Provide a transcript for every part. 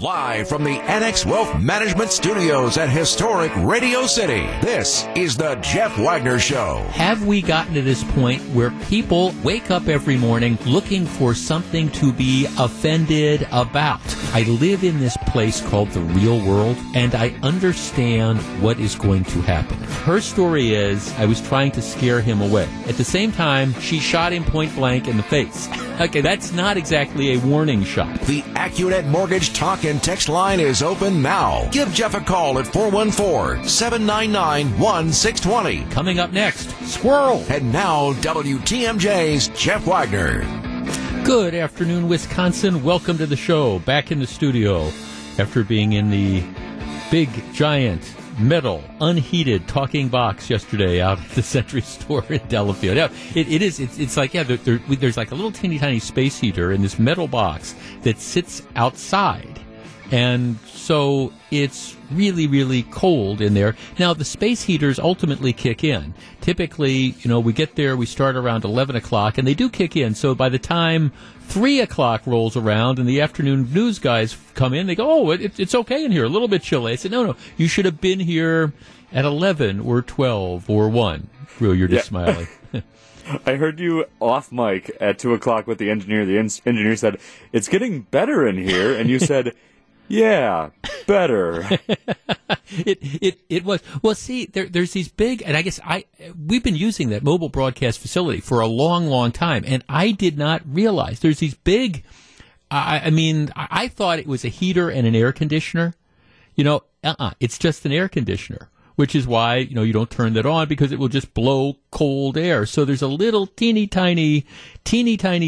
Live from the Annex Wealth Management Studios at Historic Radio City, this is The Jeff Wagner Show. Have we gotten to this point where people wake up every morning looking for something to be offended about? I live in this place called the real world, and I understand what is going to happen. Her story is, I was trying to scare him away. At the same time, she shot him point blank in the face. Okay, that's not exactly a warning shot. The AccuNet Mortgage Talk and Text Line is open now. Give Jeff a call at 414-799-1620. Coming up next, Squirrel. And now, WTMJ's Jeff Wagner. Good afternoon, Wisconsin. Welcome to the show. Back in the studio after being in the big, giant, metal, unheated talking box yesterday out at the Century Store in Delafield. Yeah, there's like a little teeny tiny space heater in this metal box that sits outside. And so it's really, really cold in there. Now, the space heaters ultimately kick in. Typically, we get there, we start around 11 o'clock, and they do kick in. So by the time 3 o'clock rolls around and the afternoon news guys come in, they go, oh, it's okay in here, a little bit chilly. I said, no, you should have been here at 11 or 12 or 1. Real, you're just smiling. I heard you off mic at 2 o'clock with the engineer. The engineer said, it's getting better in here. And you said... Yeah, better. It was. Well, see, there's these big, and I guess we've been using that mobile broadcast facility for a long, long time, and I did not realize there's these big, I thought it was a heater and an air conditioner. It's just an air conditioner, which is why, you don't turn that on because it will just blow cold air. So there's a little teeny tiny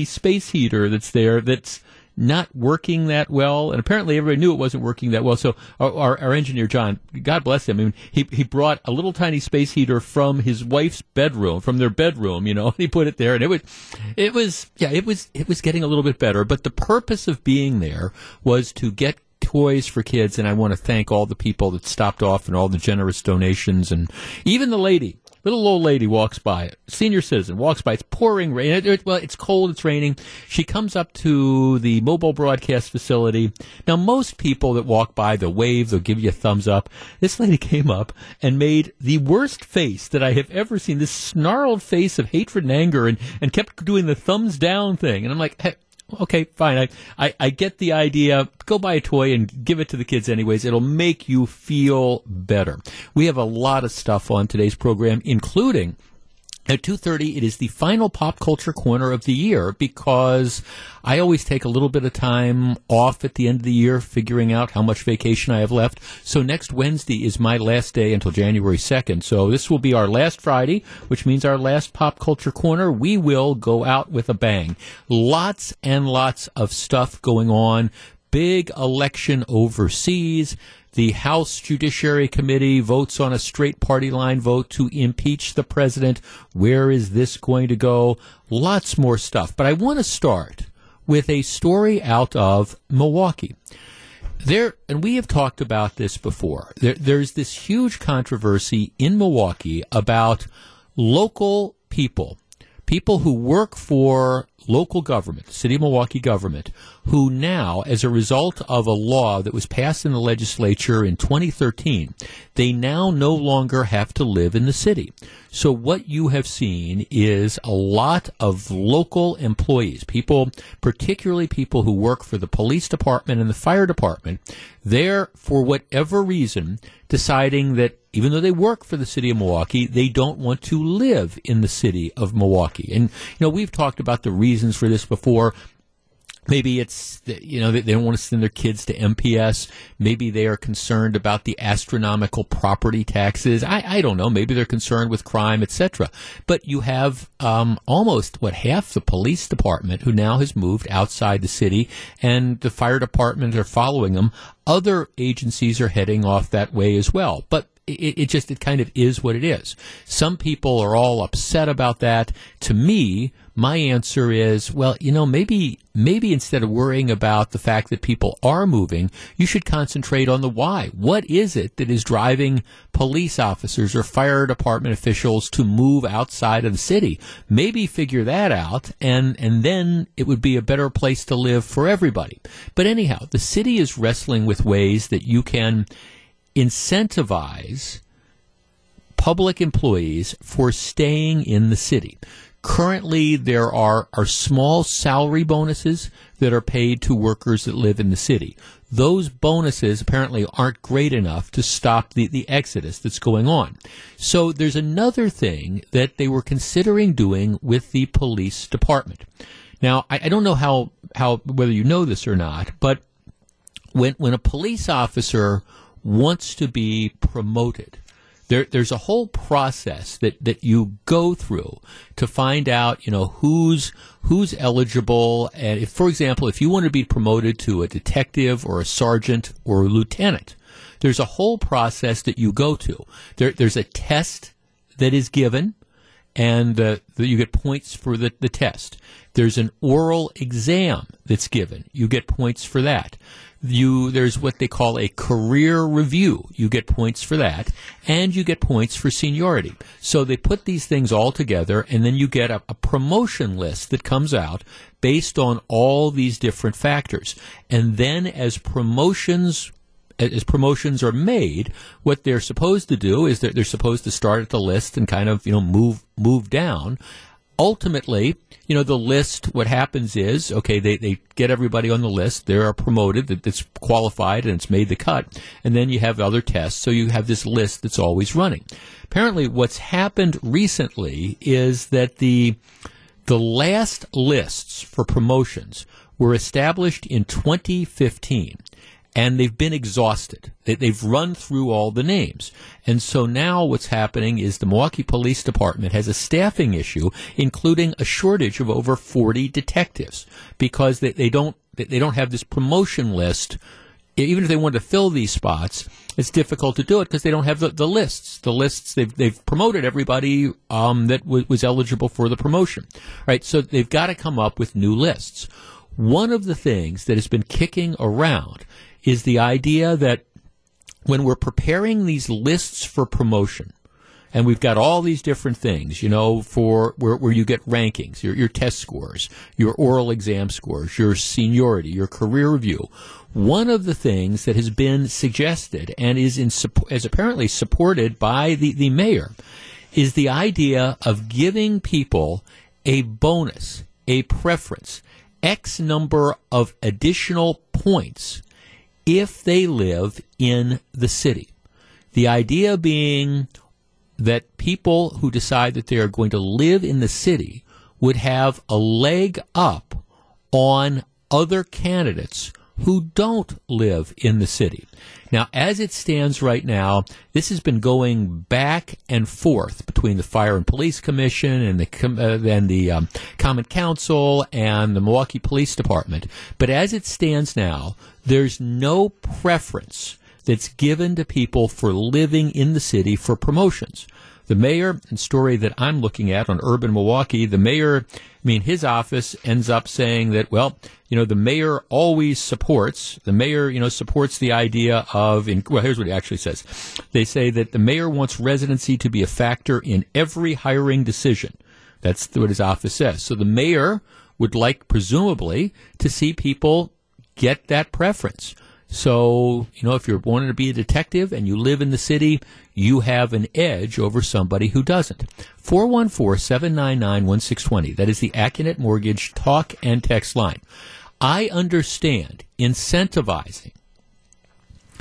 space heater that's there that's not working that well, and apparently everybody knew it wasn't working that well. So our engineer John, God bless him, I mean, he brought a little tiny space heater from his wife's bedroom, from their bedroom, and he put it there, and it was getting a little bit better. But the purpose of being there was to get toys for kids, and I want to thank all the people that stopped off and all the generous donations, and even the lady. Little old lady walks by, senior citizen, walks by. It's pouring rain. It's cold, it's raining. She comes up to the mobile broadcast facility. Now, most people that walk by, they'll wave, they'll give you a thumbs up. This lady came up and made the worst face that I have ever seen, this snarled face of hatred and anger, and kept doing the thumbs down thing. And I'm like, hey, okay, fine. I get the idea. Go buy a toy and give it to the kids anyways. It'll make you feel better. We have a lot of stuff on today's program, including at 2:30, it is the final Pop Culture Corner of the year, because I always take a little bit of time off at the end of the year figuring out how much vacation I have left. So next Wednesday is my last day until January 2nd. So this will be our last Friday, which means our last Pop Culture Corner. We will go out with a bang. Lots and lots of stuff going on. Big election overseas. The House Judiciary Committee votes on a straight party line vote to impeach the president. Where is this going to go? Lots more stuff. But I want to start with a story out of Milwaukee. There, and we have talked about this before. There's this huge controversy in Milwaukee about local people who work for local government, the city of Milwaukee government, who now, as a result of a law that was passed in the legislature in 2013, they now no longer have to live in the city. So what you have seen is a lot of local employees, people, particularly people who work for the police department and the fire department, they're, for whatever reason, deciding that even though they work for the city of Milwaukee, they don't want to live in the city of Milwaukee. And, we've talked about the reasons for this before. Maybe it's, they don't want to send their kids to MPS. Maybe they are concerned about the astronomical property taxes. I don't know. Maybe they're concerned with crime, etc. But you have almost, half the police department who now has moved outside the city, and the fire department are following them. Other agencies are heading off that way as well. But it kind of is what it is. Some people are all upset about that. To me, my answer is, well, you know, maybe instead of worrying about the fact that people are moving, you should concentrate on the why. What is it that is driving police officers or fire department officials to move outside of the city? Maybe figure that out, and then it would be a better place to live for everybody. But anyhow, the city is wrestling with ways that you can incentivize public employees for staying in the city. Currently, there are small salary bonuses that are paid to workers that live in the city. Those bonuses apparently aren't great enough to stop the exodus that's going on. So there's another thing that they were considering doing with the police department. Now, I don't know how whether you know this or not, but when a police officer wants to be promoted, There's a whole process that you go through to find out, you know, who's eligible. And if, for example, if you want to be promoted to a detective or a sergeant or a lieutenant, there's a whole process that you go to. There's a test that is given, and you get points for the test. There's an oral exam that's given. You get points for that. There's what they call a career review. You get points for that, and you get points for seniority. So they put these things all together, and then you get a promotion list that comes out based on all these different factors. And then as promotions are made, what they're supposed to do is they're supposed to start at the list and kind of, you know, move down. Ultimately, you know, the list, what happens is, okay, they get everybody on the list. They are promoted, that's qualified, and it's made the cut. And then you have other tests, so you have this list that's always running. Apparently, what's happened recently is that the last lists for promotions were established in 2015. And they've been exhausted. They've run through all the names. And so now what's happening is the Milwaukee Police Department has a staffing issue, including a shortage of over 40 detectives, because they don't have this promotion list. Even if they wanted to fill these spots, it's difficult to do it because they don't have the lists. The lists, they've promoted everybody that was eligible for the promotion. All right, so they've got to come up with new lists. One of the things that has been kicking around is the idea that when we're preparing these lists for promotion, and we've got all these different things, you know, for where you get rankings, your test scores, your oral exam scores, your seniority, your career review. One of the things that has been suggested and is apparently supported by the mayor is the idea of giving people a bonus, a preference, X number of additional points if they live in the city. The idea being that people who decide that they are going to live in the city would have a leg up on other candidates who don't live in the city. Now, as it stands right now, this has been going back and forth between the Fire and Police Commission and the Common Council and the Milwaukee Police Department. But as it stands now, there's no preference that's given to people for living in the city for promotions. The mayor, the story that I'm looking at on Urban Milwaukee, the mayor, I mean, his office ends up saying that, well, you know, the mayor supports the idea of, well, here's what he actually says. They say that the mayor wants residency to be a factor in every hiring decision. That's what his office says. So the mayor would like, presumably, to see people get that preference. So, you know, if you're wanting to be a detective and you live in the city, you have an edge over somebody who doesn't. 414-799-1620. That is the AccuNet Mortgage Talk and Text Line. I understand incentivizing,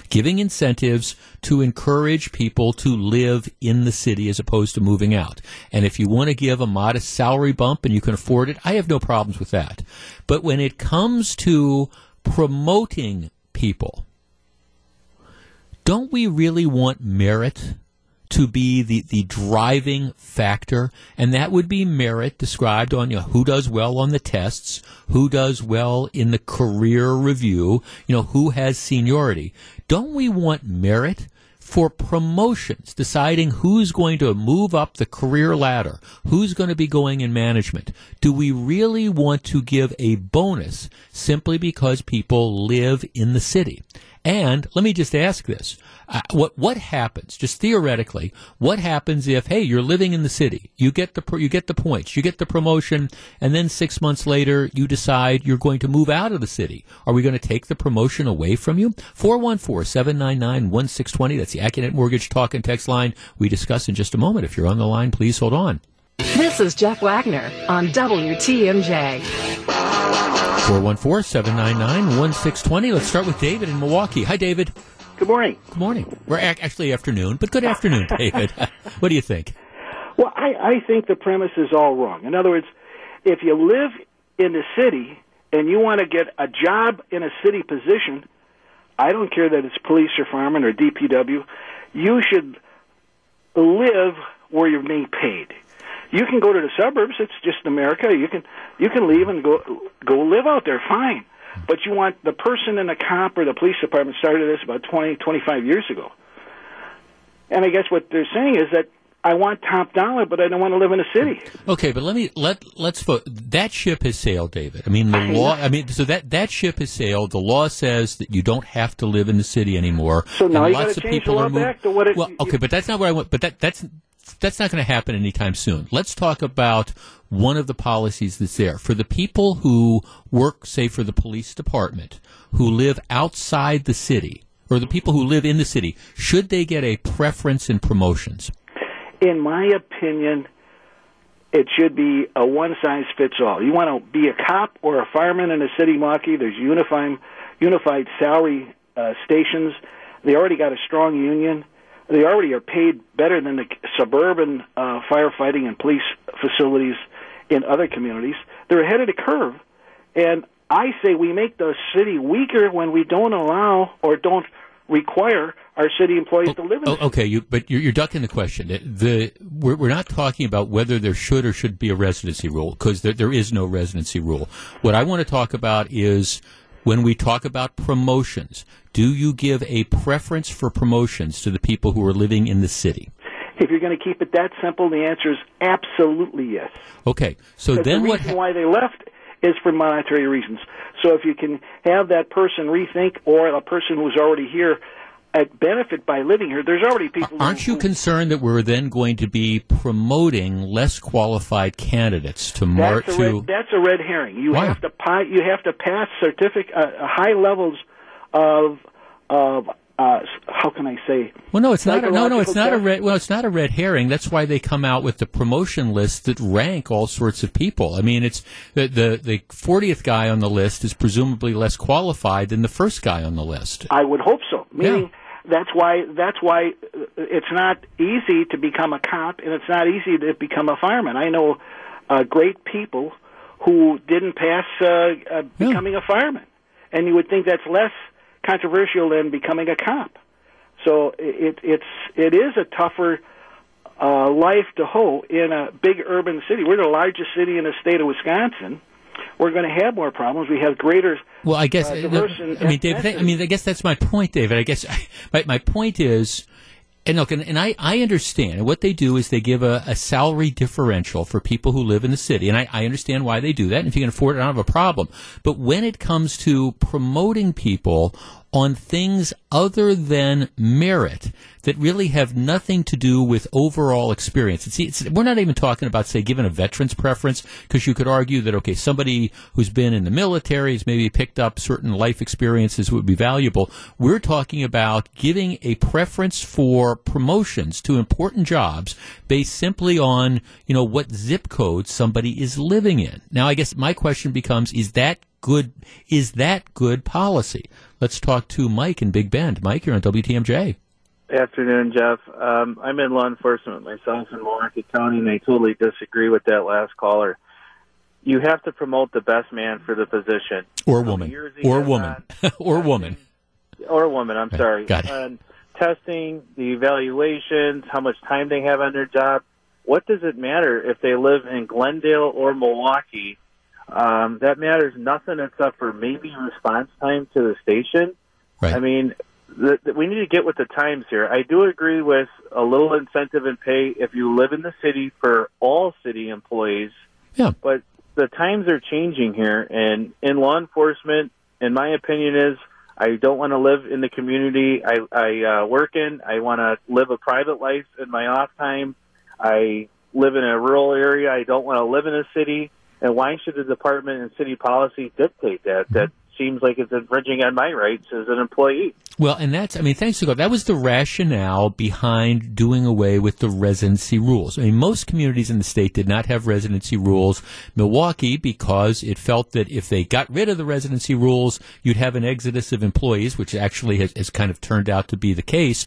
giving incentives to encourage people to live in the city as opposed to moving out. And if you want to give a modest salary bump and you can afford it, I have no problems with that. But when it comes to promoting people, don't we really want merit to be the driving factor? And that would be merit described on, you know, who does well on the tests, who does well in the career review, you know, who has seniority. Don't we want merit for promotions, deciding who's going to move up the career ladder, who's going to be going in management. Do we really want to give a bonus simply because people live in the city? And let me just ask this. What happens, just theoretically, what happens if, hey, you're living in the city, you get the points, you get the promotion, and then 6 months later you decide you're going to move out of the city. Are we going to take the promotion away from you? 414-799-1620. That's the AccuNet Mortgage Talk and Text Line. We discuss in just a moment. If you're on the line, please hold on. This is Jeff Wagner on WTMJ. 414-799-1620. Let's start with David in Milwaukee. Hi, David. Good morning. Good morning. We're actually afternoon, but good afternoon, David. What do you think? Well, I think the premise is all wrong. In other words, if you live in the city and you want to get a job in a city position, I don't care that it's police or firemen or DPW, you should live where you're being paid. You can go to the suburbs. It's just America. You can leave and go live out there. Fine. But you want the person in the cop or the police department started this about 20, 25 years ago. And I guess what they're saying is that I want top dollar, but I don't want to live in a city. Okay, but let's vote. That ship has sailed, David. I mean, the law. I mean, so that ship has sailed. The law says that you don't have to live in the city anymore. So now you got to change the law back to what it. Well, okay, but that's not what I want. But that's not going to happen anytime soon. Let's talk about one of the policies that's there. For the people who work, say, for the police department, who live outside the city, or the people who live in the city, should they get a preference in promotions? In my opinion, it should be a one-size-fits-all. You want to be a cop or a fireman in a city, Milwaukee, there's unified salary stations. They already got a strong union. They already are paid better than the suburban firefighting and police facilities in other communities. They're ahead of the curve. And I say we make the city weaker when we don't allow or don't require our city employees to live in it. Okay, you're ducking the question. We're not talking about whether there should or should be a residency rule, because there is no residency rule. What I want to talk about is, when we talk about promotions, do you give a preference for promotions to the people who are living in the city? If you're going to keep it that simple, the answer is absolutely yes. Okay, so then what? The reason why they left is for monetary reasons. So if you can have that person rethink, or a person who's already here benefit by living here, there's already people. Aren't you concerned that we're then going to be promoting less qualified candidates to more? That's a red herring. You have to pass certificate high levels of how can I say? Well, no, it's not a red herring. That's why they come out with the promotion lists that rank all sorts of people. I mean, it's the 40th guy on the list is presumably less qualified than the first guy on the list. I would hope so. Meaning that's why it's not easy to become a cop, and it's not easy to become a fireman. I know great people who didn't pass becoming a fireman, and you would think that's less controversial than becoming a cop. So it is a tougher life to hoe in a big urban city. We're the largest city in the state of Wisconsin. We're going to have more problems. We have greater. Well, I guess. I guess that's my point, David. I guess my point is. And look, and I understand. And what they do is they give a salary differential for people who live in the city. And I understand why they do that. And if you can afford it, I don't have a problem. But when it comes to promoting people on things other than merit that really have nothing to do with overall experience. We're not even talking about, say, giving a veteran's preference, because you could argue that, okay, somebody who's been in the military has maybe picked up certain life experiences would be valuable. We're talking about giving a preference for promotions to important jobs based simply on, you know, what zip code somebody is living in. Now, I guess my question becomes, is that good policy? Let's talk to Mike in Big Bend. Mike, you're on WTMJ. Afternoon, Jeff. I'm in law enforcement myself in Milwaukee County, and I totally disagree with that last caller. You have to promote the best man for the position. Or woman. I'm sorry. Got it. Testing, the evaluations, how much time they have on their job. What does it matter if they live in Glendale or Milwaukee? That matters nothing except for maybe response time to the station. Right. I mean, we need to get with the times here. I do agree with a little incentive and pay if you live in the city for all city employees. Yeah. But the times are changing here, and in law enforcement, in my opinion, is I don't want to live in the community I work in. I want to live a private life in my off time. I live in a rural area. I don't want to live in a city. And why should the department and city policy dictate that? Mm-hmm. That seems like it's infringing on my rights as an employee. Well, and that's, I mean, thanks to God, that was the rationale behind doing away with the residency rules. I mean, most communities in the state did not have residency rules. Milwaukee, because it felt that if they got rid of the residency rules, you'd have an exodus of employees, which actually has kind of turned out to be the case.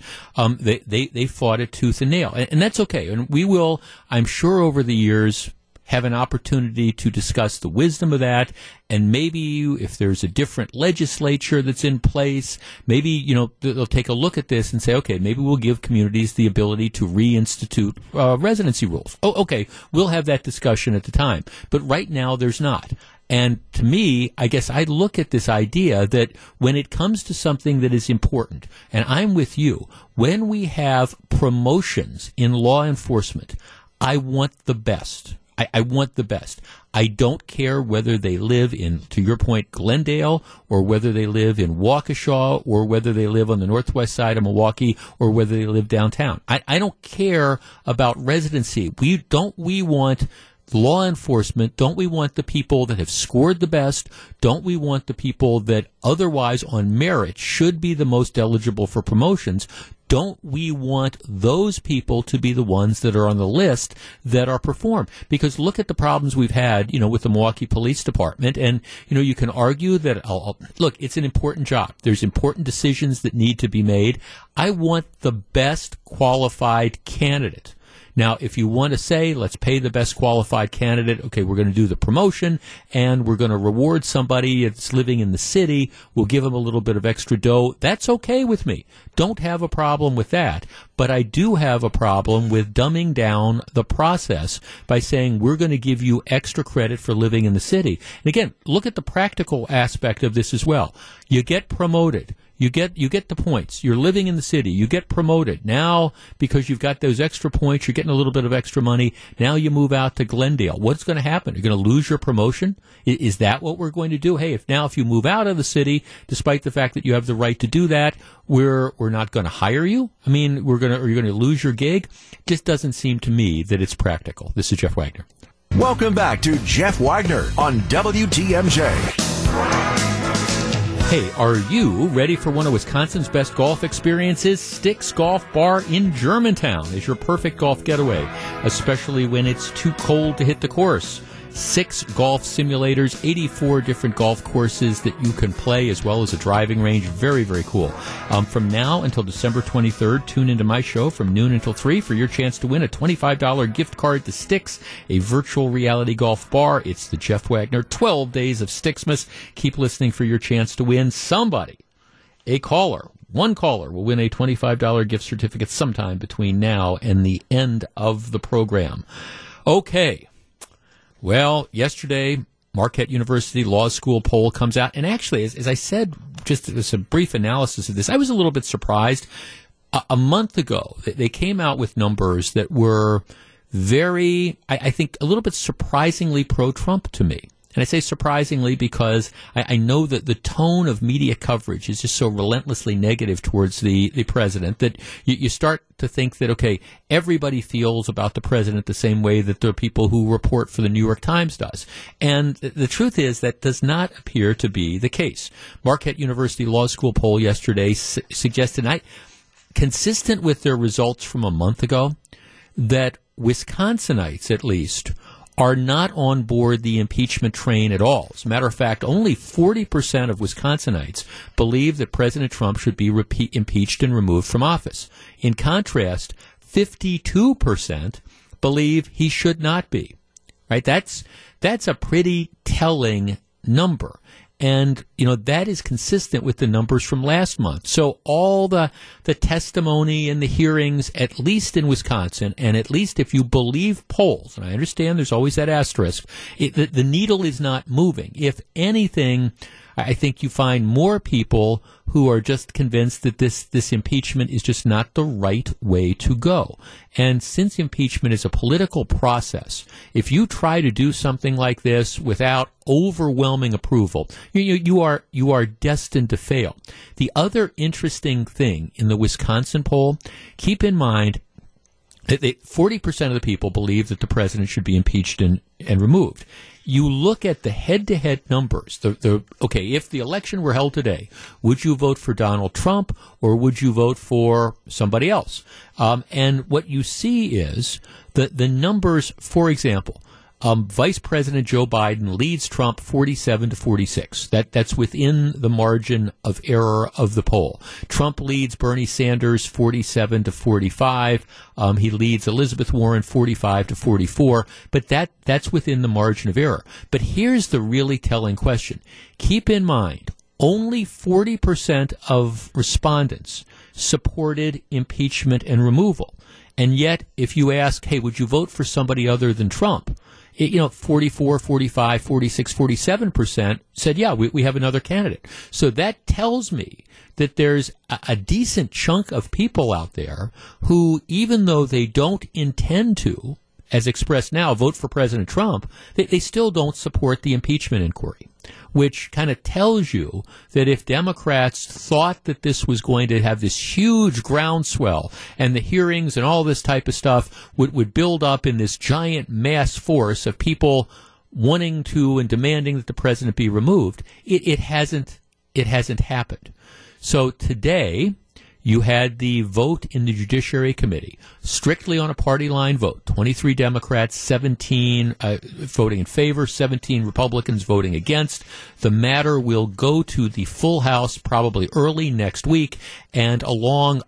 They fought it tooth and nail. And that's okay. And we will, I'm sure over the years, have an opportunity to discuss the wisdom of that, and maybe if there's a different legislature that's in place, maybe, you know, they'll take a look at this and say, okay, maybe we'll give communities the ability to reinstitute residency rules. Oh, okay, we'll have that discussion at the time. But right now, there's not. And to me, I guess I look at this idea that when it comes to something that is important, and I'm with you, when we have promotions in law enforcement, I want the best. I want the best. I don't care whether they live in, to your point, Glendale, or whether they live in Waukesha, or whether they live on the northwest side of Milwaukee, or whether they live downtown. I don't care about residency. We want law enforcement, don't we want the people that have scored the best? Don't we want the people that otherwise on merit should be the most eligible for promotions? Don't we want those people to be the ones that are on the list that are performed? Because look at the problems we've had, you know, with the Milwaukee Police Department. And, you know, you can argue that, look, it's an important job. There's important decisions that need to be made. I want the best qualified candidate. Now, if you want to say, let's pay the best qualified candidate, okay, we're going to do the promotion, and we're going to reward somebody that's living in the city, we'll give them a little bit of extra dough, that's okay with me. Don't have a problem with that. But I do have a problem with dumbing down the process by saying we're going to give you extra credit for living in the city. And again, look at the practical aspect of this as well. You get promoted. You get the points. You're living in the city. You get promoted. Now, because you've got those extra points, you're getting a little bit of extra money. Now you move out to Glendale. What's going to happen? You're going to lose your promotion? Is that what we're going to do? Hey, if you move out of the city, despite the fact that you have the right to do that, we're not going to hire you? I mean, are you going to lose your gig? It just doesn't seem to me that it's practical. This is Jeff Wagner. Welcome back to Jeff Wagner on WTMJ. Hey, are you ready for one of Wisconsin's best golf experiences? Sticks Golf Bar in Germantown is your perfect golf getaway, especially when it's too cold to hit the course. 6 golf simulators, 84 different golf courses that you can play, as well as a driving range. Very, very cool. From now until December 23rd, tune into my show from noon until 3 for your chance to win a $25 gift card to Styx, a virtual reality golf bar. It's the Jeff Wagner 12 Days of Styxmas. Keep listening for your chance to win. Somebody, a caller, one caller will win a $25 gift certificate sometime between now and the end of the program. Okay. Well, yesterday, Marquette University Law School poll comes out. And actually, as I said, just as a brief analysis of this, I was a little bit surprised. A month ago, they came out with numbers that were very, I think, a little bit surprisingly pro-Trump to me. And I say surprisingly because I know that the tone of media coverage is just so relentlessly negative towards the president that you start to think that, okay, everybody feels about the president the same way that there are people who report for the New York Times does. And the truth is that does not appear to be the case. Marquette University Law School poll yesterday suggested, consistent with their results from a month ago, that Wisconsinites, at least, are not on board the impeachment train at all. As a matter of fact, only 40% of Wisconsinites believe that President Trump should be impeached and removed from office. In contrast, 52% believe he should not be. Right? That's a pretty telling number. And, you know, that is consistent with the numbers from last month. So all the testimony and the hearings, at least in Wisconsin, and at least if you believe polls, and I understand there's always that asterisk, the needle is not moving. If anything, I think you find more people who are just convinced that this impeachment is just not the right way to go. And since impeachment is a political process, if you try to do something like this without overwhelming approval, you are destined to fail. The other interesting thing in the Wisconsin poll, keep in mind, 40% of the people believe that the president should be impeached and removed. You look at the head-to-head numbers. If the election were held today, would you vote for Donald Trump or would you vote for somebody else? And what you see is that the numbers, for example, Vice President Joe Biden leads Trump 47-46. That's within the margin of error of the poll. Trump leads Bernie Sanders 47-45. He leads Elizabeth Warren 45-44. But that's within the margin of error. But here's the really telling question. Keep in mind, only 40% of respondents supported impeachment and removal. And yet, if you ask, hey, would you vote for somebody other than Trump? 44, 45, 46, 47% said, yeah, we have another candidate. So that tells me that there's a decent chunk of people out there who, even though they don't intend to, as expressed now, vote for President Trump, they still don't support the impeachment inquiry, which kind of tells you that if Democrats thought that this was going to have this huge groundswell and the hearings and all this type of stuff would build up in this giant mass force of people wanting to and demanding that the president be removed, it hasn't happened. So today, you had the vote in the Judiciary Committee, strictly on a party line vote, 23 Democrats, 17 voting in favor, 17 Republicans voting against. The matter will go to the full House probably early next week, and along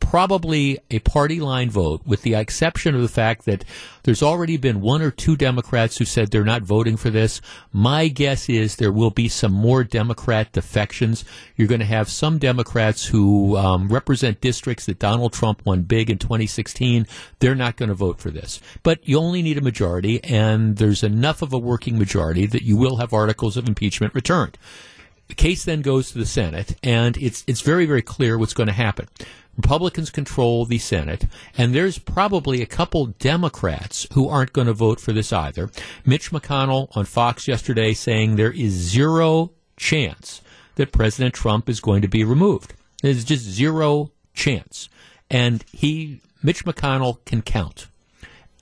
probably a party line vote, with the exception of the fact that there's already been one or two Democrats who said they're not voting for this. My guess is there will be some more Democrat defections. You're going to have some Democrats who represent districts that Donald Trump won big in 2016. They're not going to vote for this. But you only need a majority, and there's enough of a working majority that you will have articles of impeachment returned. The case then goes to the Senate, and it's very, very clear what's going to happen. Republicans control the Senate, and there's probably a couple Democrats who aren't going to vote for this either. Mitch McConnell on Fox yesterday saying there is zero chance that President Trump is going to be removed. There's just zero chance. And Mitch McConnell can count.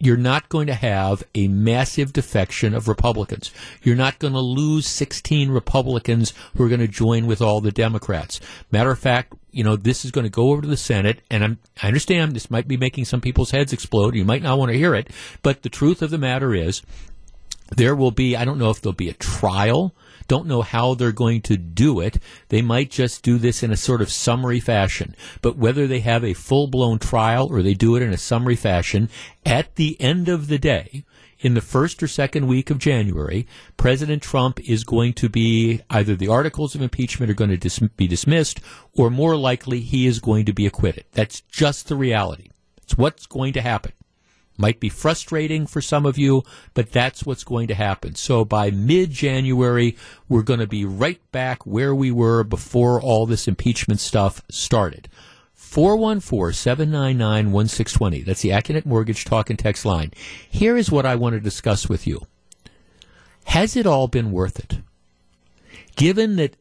You're not going to have a massive defection of Republicans. You're not going to lose 16 Republicans who are going to join with all the Democrats. Matter of fact, this is going to go over to the Senate, and I understand this might be making some people's heads explode. You might not want to hear it, but the truth of the matter is there will be, I don't know if there'll be a trial. Don't know how they're going to do it. They might just do this in a sort of summary fashion. But whether they have a full-blown trial or they do it in a summary fashion, at the end of the day, in the first or second week of January, President Trump is going to be, either the articles of impeachment are going to be dismissed, or more likely he is going to be acquitted. That's just the reality. It's what's going to happen. Might be frustrating for some of you, but that's what's going to happen. So by mid-January, we're going to be right back where we were before all this impeachment stuff started. 414-799-1620. That's the AccuNet Mortgage Talk and Text Line. Here is what I want to discuss with you. Has it all been worth it? Given that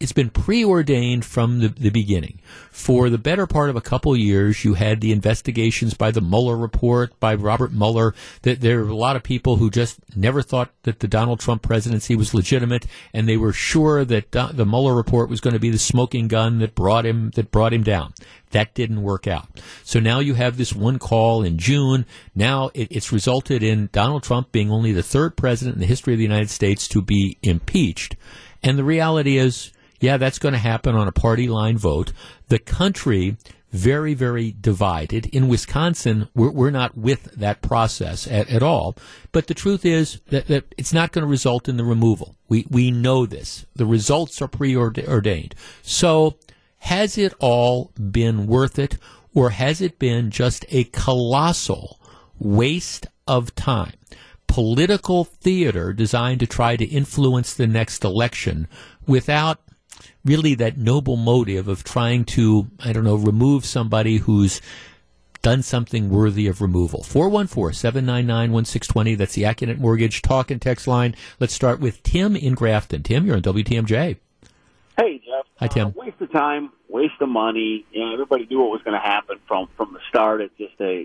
it's been preordained from the beginning. For the better part of a couple years, you had the investigations by the Mueller report, by Robert Mueller, that there were a lot of people who just never thought that the Donald Trump presidency was legitimate, and they were sure that the Mueller report was going to be the smoking gun that brought him down. That didn't work out. So now you have this one call in June. Now it's resulted in Donald Trump being only the third president in the history of the United States to be impeached. And the reality is, yeah, that's going to happen on a party line vote. The country, very, very divided. In Wisconsin, we're not with that process at all. But the truth is that it's not going to result in the removal. We know this. The results are preordained. So has it all been worth it, or has it been just a colossal waste of time? Political theater designed to try to influence the next election without really that noble motive of trying to, remove somebody who's done something worthy of removal. 414-799-1620. That's the AccuNet Mortgage Talk and Text Line. Let's start with Tim in Grafton. Tim, you're on WTMJ. Hey, Jeff. Hi, Tim. Waste of time, waste of money. You know, everybody knew what was going to happen from the start. It's just a,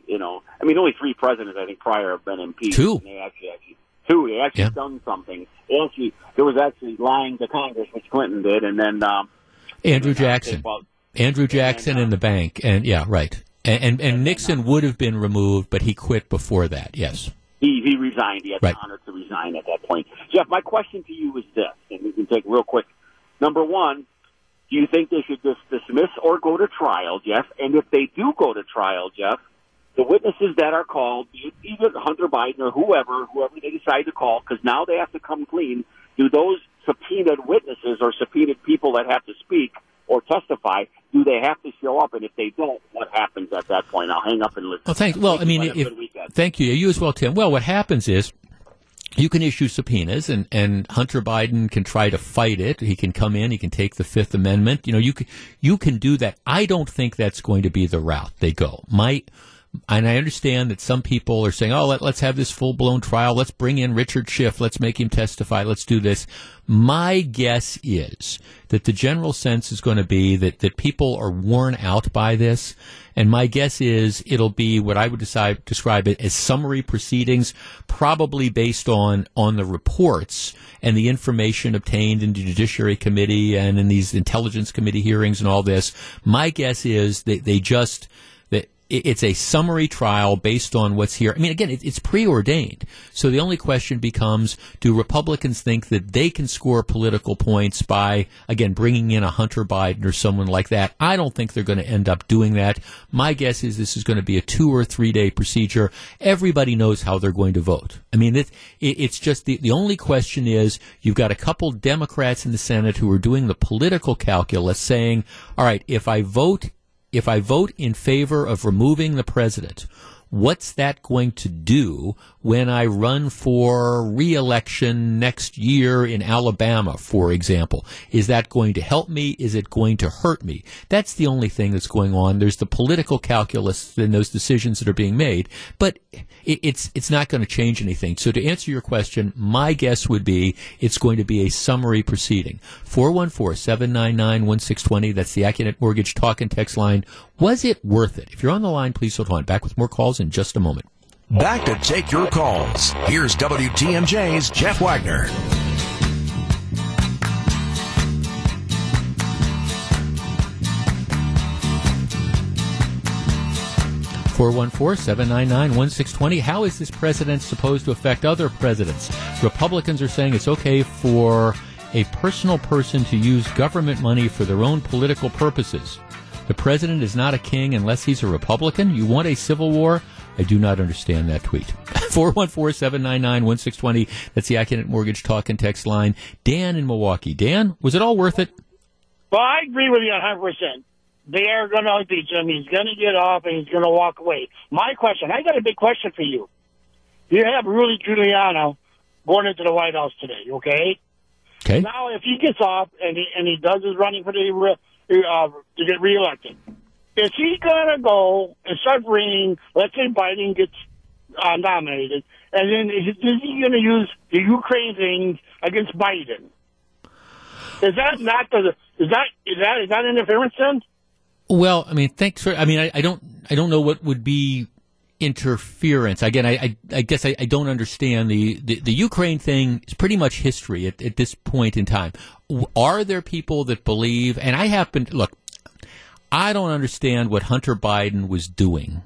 only three presidents, I think, prior have been impeached. They actually done something. There was lying to Congress, which Clinton did, and then Andrew Jackson and the bank, and yeah, right. And Nixon would have been removed, but he quit before that. Yes, he resigned. He had the honor to resign at that point. Jeff, my question to you is this, and we can take real quick. Number one, do you think they should just dismiss or go to trial, Jeff? And if they do go to trial, Jeff, the witnesses that are called, either Hunter Biden or whoever they decide to call, because now they have to come clean, do those subpoenaed witnesses or subpoenaed people that have to speak or testify, do they have to show up? And if they don't, what happens at that point? I'll hang up and listen. Thank you. You as well, Tim. Well, what happens is, you can issue subpoenas, and Hunter Biden can try to fight it. He can come in. He can take the Fifth Amendment. You can do that. I don't think that's going to be the route they go. And I understand that some people are saying, let's have this full-blown trial. Let's bring in Richard Schiff. Let's make him testify. Let's do this. My guess is that the general sense is going to be that people are worn out by this. And my guess is it'll be what I would describe it as summary proceedings, probably based on the reports and the information obtained in the Judiciary Committee and in these Intelligence Committee hearings and all this. My guess is that they just... It's a summary trial based on what's here. It's preordained. So the only question becomes, do Republicans think that they can score political points by, again, bringing in a Hunter Biden or someone like that? I don't think they're going to end up doing that. My guess is this is going to be a 2 or 3 day procedure. Everybody knows how they're going to vote. It's just the only question is, you've got a couple Democrats in the Senate who are doing the political calculus saying, all right, if I vote in favor of removing the president, what's that going to do when I run for re-election next year in Alabama, for example? Is that going to help me? Is it going to hurt me? That's the only thing that's going on. There's the political calculus in those decisions that are being made, but it's not going to change anything. So to answer your question, my guess would be it's going to be a summary proceeding. 414-799-1620. That's the AccuNet Mortgage Talk and Text Line. Was it worth it? If you're on the line, please hold on. Back with more calls in just a moment. Back to take your calls. Here's WTMJ's Jeff Wagner. Four 414-799-1620. How is this president supposed to affect other presidents? Republicans are saying it's okay for a personal person to use government money for their own political purposes. The president is not a king unless he's a Republican. You want a civil war? I do not understand that tweet. 414-799-1620. That's the AccuNet Mortgage Talk and Text Line. Dan in Milwaukee. Dan, was it all worth it? Well, I agree with you 100%. They are going to impeach him. He's going to get off, and he's going to walk away. My question, I got a big question for you. You have Rudy Giuliani going into the White House today, okay? Okay. Now, if he gets off and he does his running for the... to get reelected. Is he going to go and start bringing, let's say Biden gets nominated, and then is he going to use the Ukraine thing against Biden? Is that interference then? Well, thanks for, I don't know what would be interference. Again, I guess I don't understand the Ukraine thing is pretty much history at this point in time. Are there people that believe, and I don't understand what Hunter Biden was doing,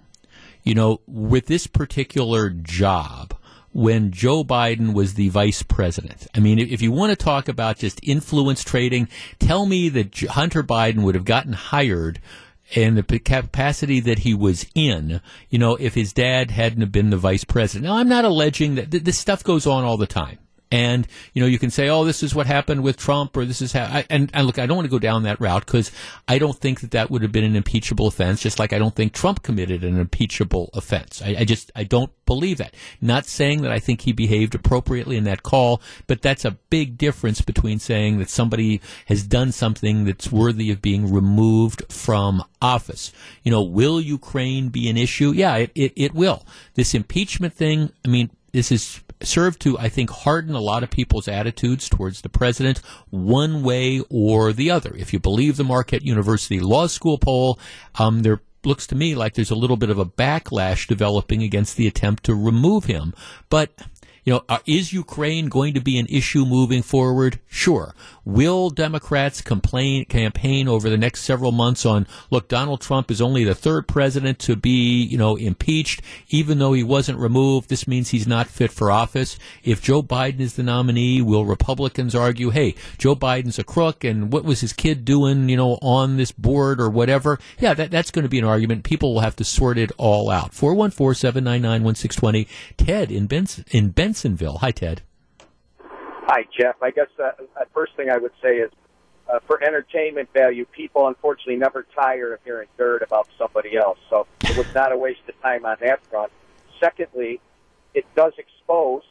with this particular job when Joe Biden was the vice president. If you want to talk about just influence trading, tell me that Hunter Biden would have gotten hired and the capacity that he was in, if his dad hadn't have been the vice president. Now, I'm not alleging that this stuff goes on all the time. And, you know, you can say, oh, this is what happened with Trump, or this is how, and look, I don't want to go down that route, because I don't think that that would have been an impeachable offense, just like I don't think Trump committed an impeachable offense. I don't believe that. Not saying that I think he behaved appropriately in that call, but that's a big difference between saying that somebody has done something that's worthy of being removed from office. You know, will Ukraine be an issue? Yeah, it will. This impeachment thing, I mean, this is served to, I think, harden a lot of people's attitudes towards the president one way or the other. If you believe the Marquette University Law School poll, there looks to me like there's a little bit of a backlash developing against the attempt to remove him. But, you know, is Ukraine going to be an issue moving forward? Sure. Will Democrats campaign over the next several months on, look, Donald Trump is only the third president to be, you know, impeached. Even though he wasn't removed, this means he's not fit for office. If Joe Biden is the nominee, will Republicans argue, hey, Joe Biden's a crook, and what was his kid doing, you know, on this board or whatever? Yeah, that's going to be an argument. People will have to sort it all out. 414-799-1620. Ted in Bensonville. Hi, Ted. Hi, Jeff. I guess the first thing I would say is for entertainment value, people unfortunately never tire of hearing dirt about somebody else, so it was not a waste of time on that front. Secondly, it does expose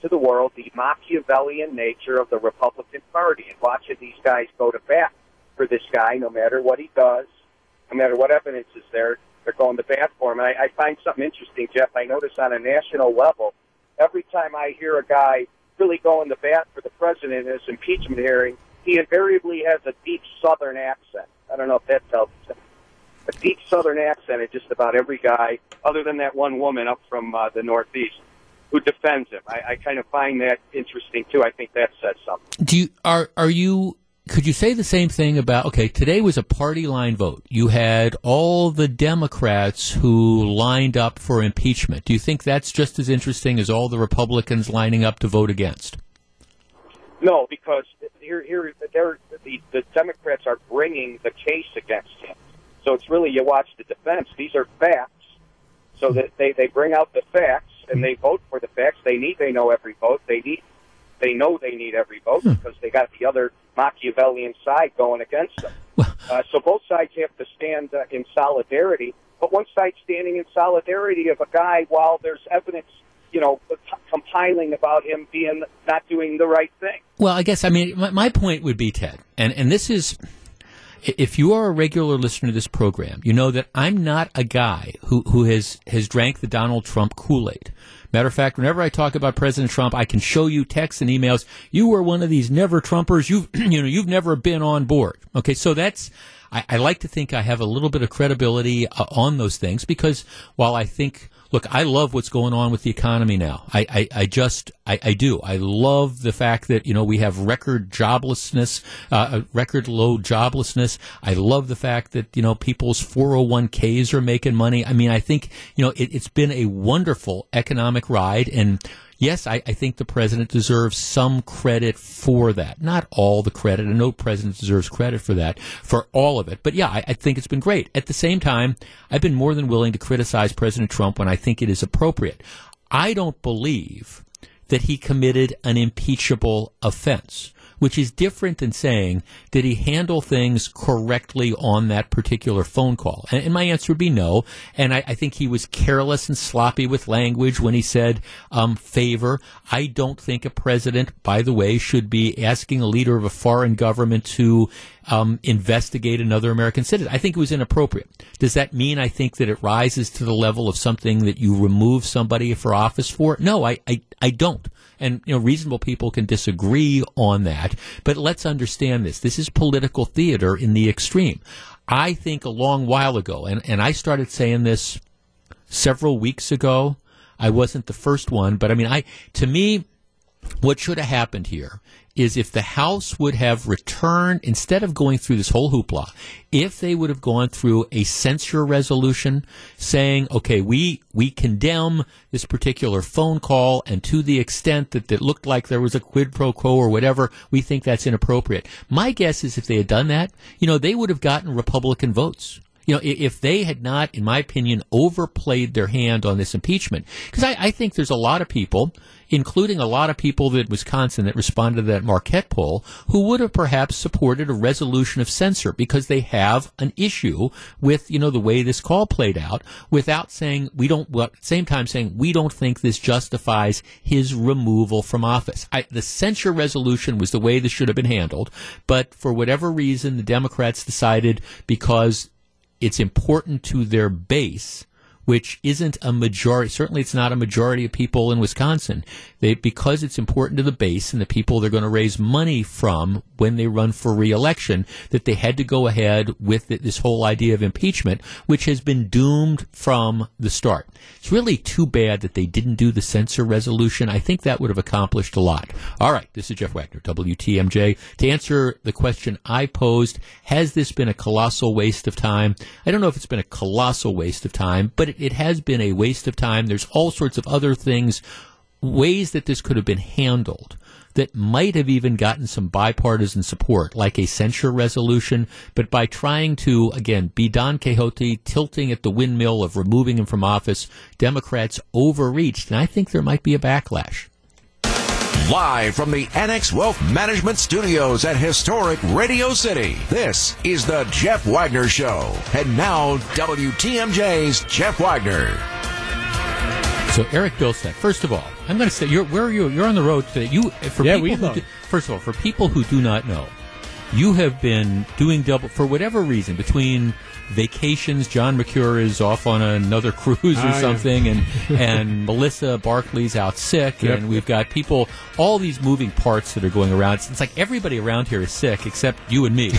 to the world the Machiavellian nature of the Republican Party, and watching these guys go to bat for this guy, no matter what he does, no matter what evidence is there, they're going to bat for him. And I find something interesting, Jeff. I notice on a national level, every time I hear a guy really going to bat for the president in his impeachment hearing, he invariably has a deep Southern accent. I don't know if that tells you. A deep Southern accent in just about every guy, other than that one woman up from the Northeast who defends him. I kind of find that interesting, too. I think that says something. Could you say the same thing about, okay, today was a party line vote. You had all the Democrats who lined up for impeachment. Do you think that's just as interesting as all the Republicans lining up to vote against? No, because the Democrats are bringing the case against him. So it's really, you watch the defense. These are facts. So that they bring out the facts and they vote for the facts. They know every vote. They know they need every vote because they got the other Machiavellian side going against them. So both sides have to stand in solidarity. But one side standing in solidarity of a guy while there's evidence, you know, compiling about him being not doing the right thing. Well, I guess, I mean, my point would be, Ted, and this is, if you are a regular listener to this program, you know that I'm not a guy who has drank the Donald Trump Kool-Aid. Matter of fact, whenever I talk about President Trump, I can show you texts and emails. You were one of these never Trumpers. You've never been on board. Okay, so that's I like to think I have a little bit of credibility on those things, because while I think, look, I love what's going on with the economy now. I just do. I love the fact that, you know, we have record low joblessness. I love the fact that, you know, people's 401ks are making money. I mean, I think, you know, it's been a wonderful economic ride, and yes, I think the president deserves some credit for that. Not all the credit. I know the president deserves credit for that, for all of it. But, yeah, I think it's been great. At the same time, I've been more than willing to criticize President Trump when I think it is appropriate. I don't believe that he committed an impeachable offense, which is different than saying, did he handle things correctly on that particular phone call? And my answer would be no. And I think he was careless and sloppy with language when he said favor. I don't think a president, by the way, should be asking a leader of a foreign government to investigate another American citizen. I think it was inappropriate. Does that mean I think that it rises to the level of something that you remove somebody for office for? No, I don't. And, you know, reasonable people can disagree on that. But let's understand this. This is political theater in the extreme. I think a long while ago, and I started saying this several weeks ago. I wasn't the first one, but I mean, to me, what should have happened here is if the House would have returned, instead of going through this whole hoopla, if they would have gone through a censure resolution saying, okay, we condemn this particular phone call, and to the extent that it looked like there was a quid pro quo or whatever, we think that's inappropriate. My guess is if they had done that, you know, they would have gotten Republican votes. You know, if they had not, in my opinion, overplayed their hand on this impeachment, because I think there's a lot of people, including a lot of people that Wisconsin that responded to that Marquette poll, who would have perhaps supported a resolution of censure because they have an issue with, you know, the way this call played out, without saying we don't, well, at the same time saying we don't think this justifies his removal from office. The censure resolution was the way this should have been handled, but for whatever reason, the Democrats decided because it's important to their base, which isn't a majority, certainly it's not a majority of people in Wisconsin, because it's important to the base and the people they're going to raise money from when they run for re-election, that they had to go ahead with this whole idea of impeachment, which has been doomed from the start. It's really too bad that they didn't do the censor resolution. I think that would have accomplished a lot. All right, this is Jeff Wagner, WTMJ. To answer the question I posed, has this been a colossal waste of time? I don't know if it's been a colossal waste of time, but it has been a waste of time. There's all sorts of other things, ways that this could have been handled that might have even gotten some bipartisan support, like a censure resolution. But by trying to, again, be Don Quixote, tilting at the windmill of removing him from office, Democrats overreached, and I think there might be a backlash. Live from the Annex Wealth Management Studios at Historic Radio City, this is the Jeff Wagner Show. And now, WTMJ's Jeff Wagner. So, Eric Bilstadt, first of all, I'm going to say, where are you? You're on the road today. First of all, for people who do not know, you have been doing double, for whatever reason, between vacations. John McCure is off on another cruise or something, and Melissa Barkley's out sick, yep. And we've got people, all these moving parts that are going around. It's like everybody around here is sick except you and me.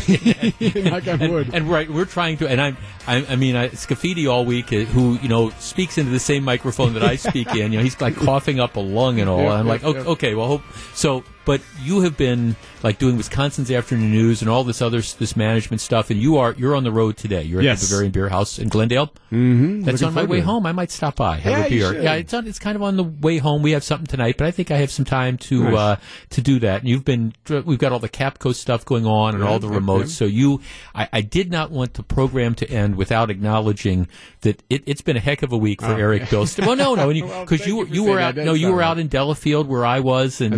Like I would. And right, we're trying to, and I mean, Scafidi all week, who, you know, speaks into the same microphone that I speak in. You know, he's like coughing up a lung and all. Yep, I'm okay, well, so. But you have been like doing Wisconsin's Afternoon News and all this other management stuff, and you're on the road today. You're at the Bavarian Beer House in Glendale. Mm-hmm. That's on my way home. I might stop by, have a beer. Yeah, it's kind of on the way home. We have something tonight, but I think I have some time to do that. And we've got all the Capco stuff going on and all the remotes. Okay. So I did not want the program to end without acknowledging that it's been a heck of a week for Eric Bilstadt. Well, because you were out in Delafield where I was, and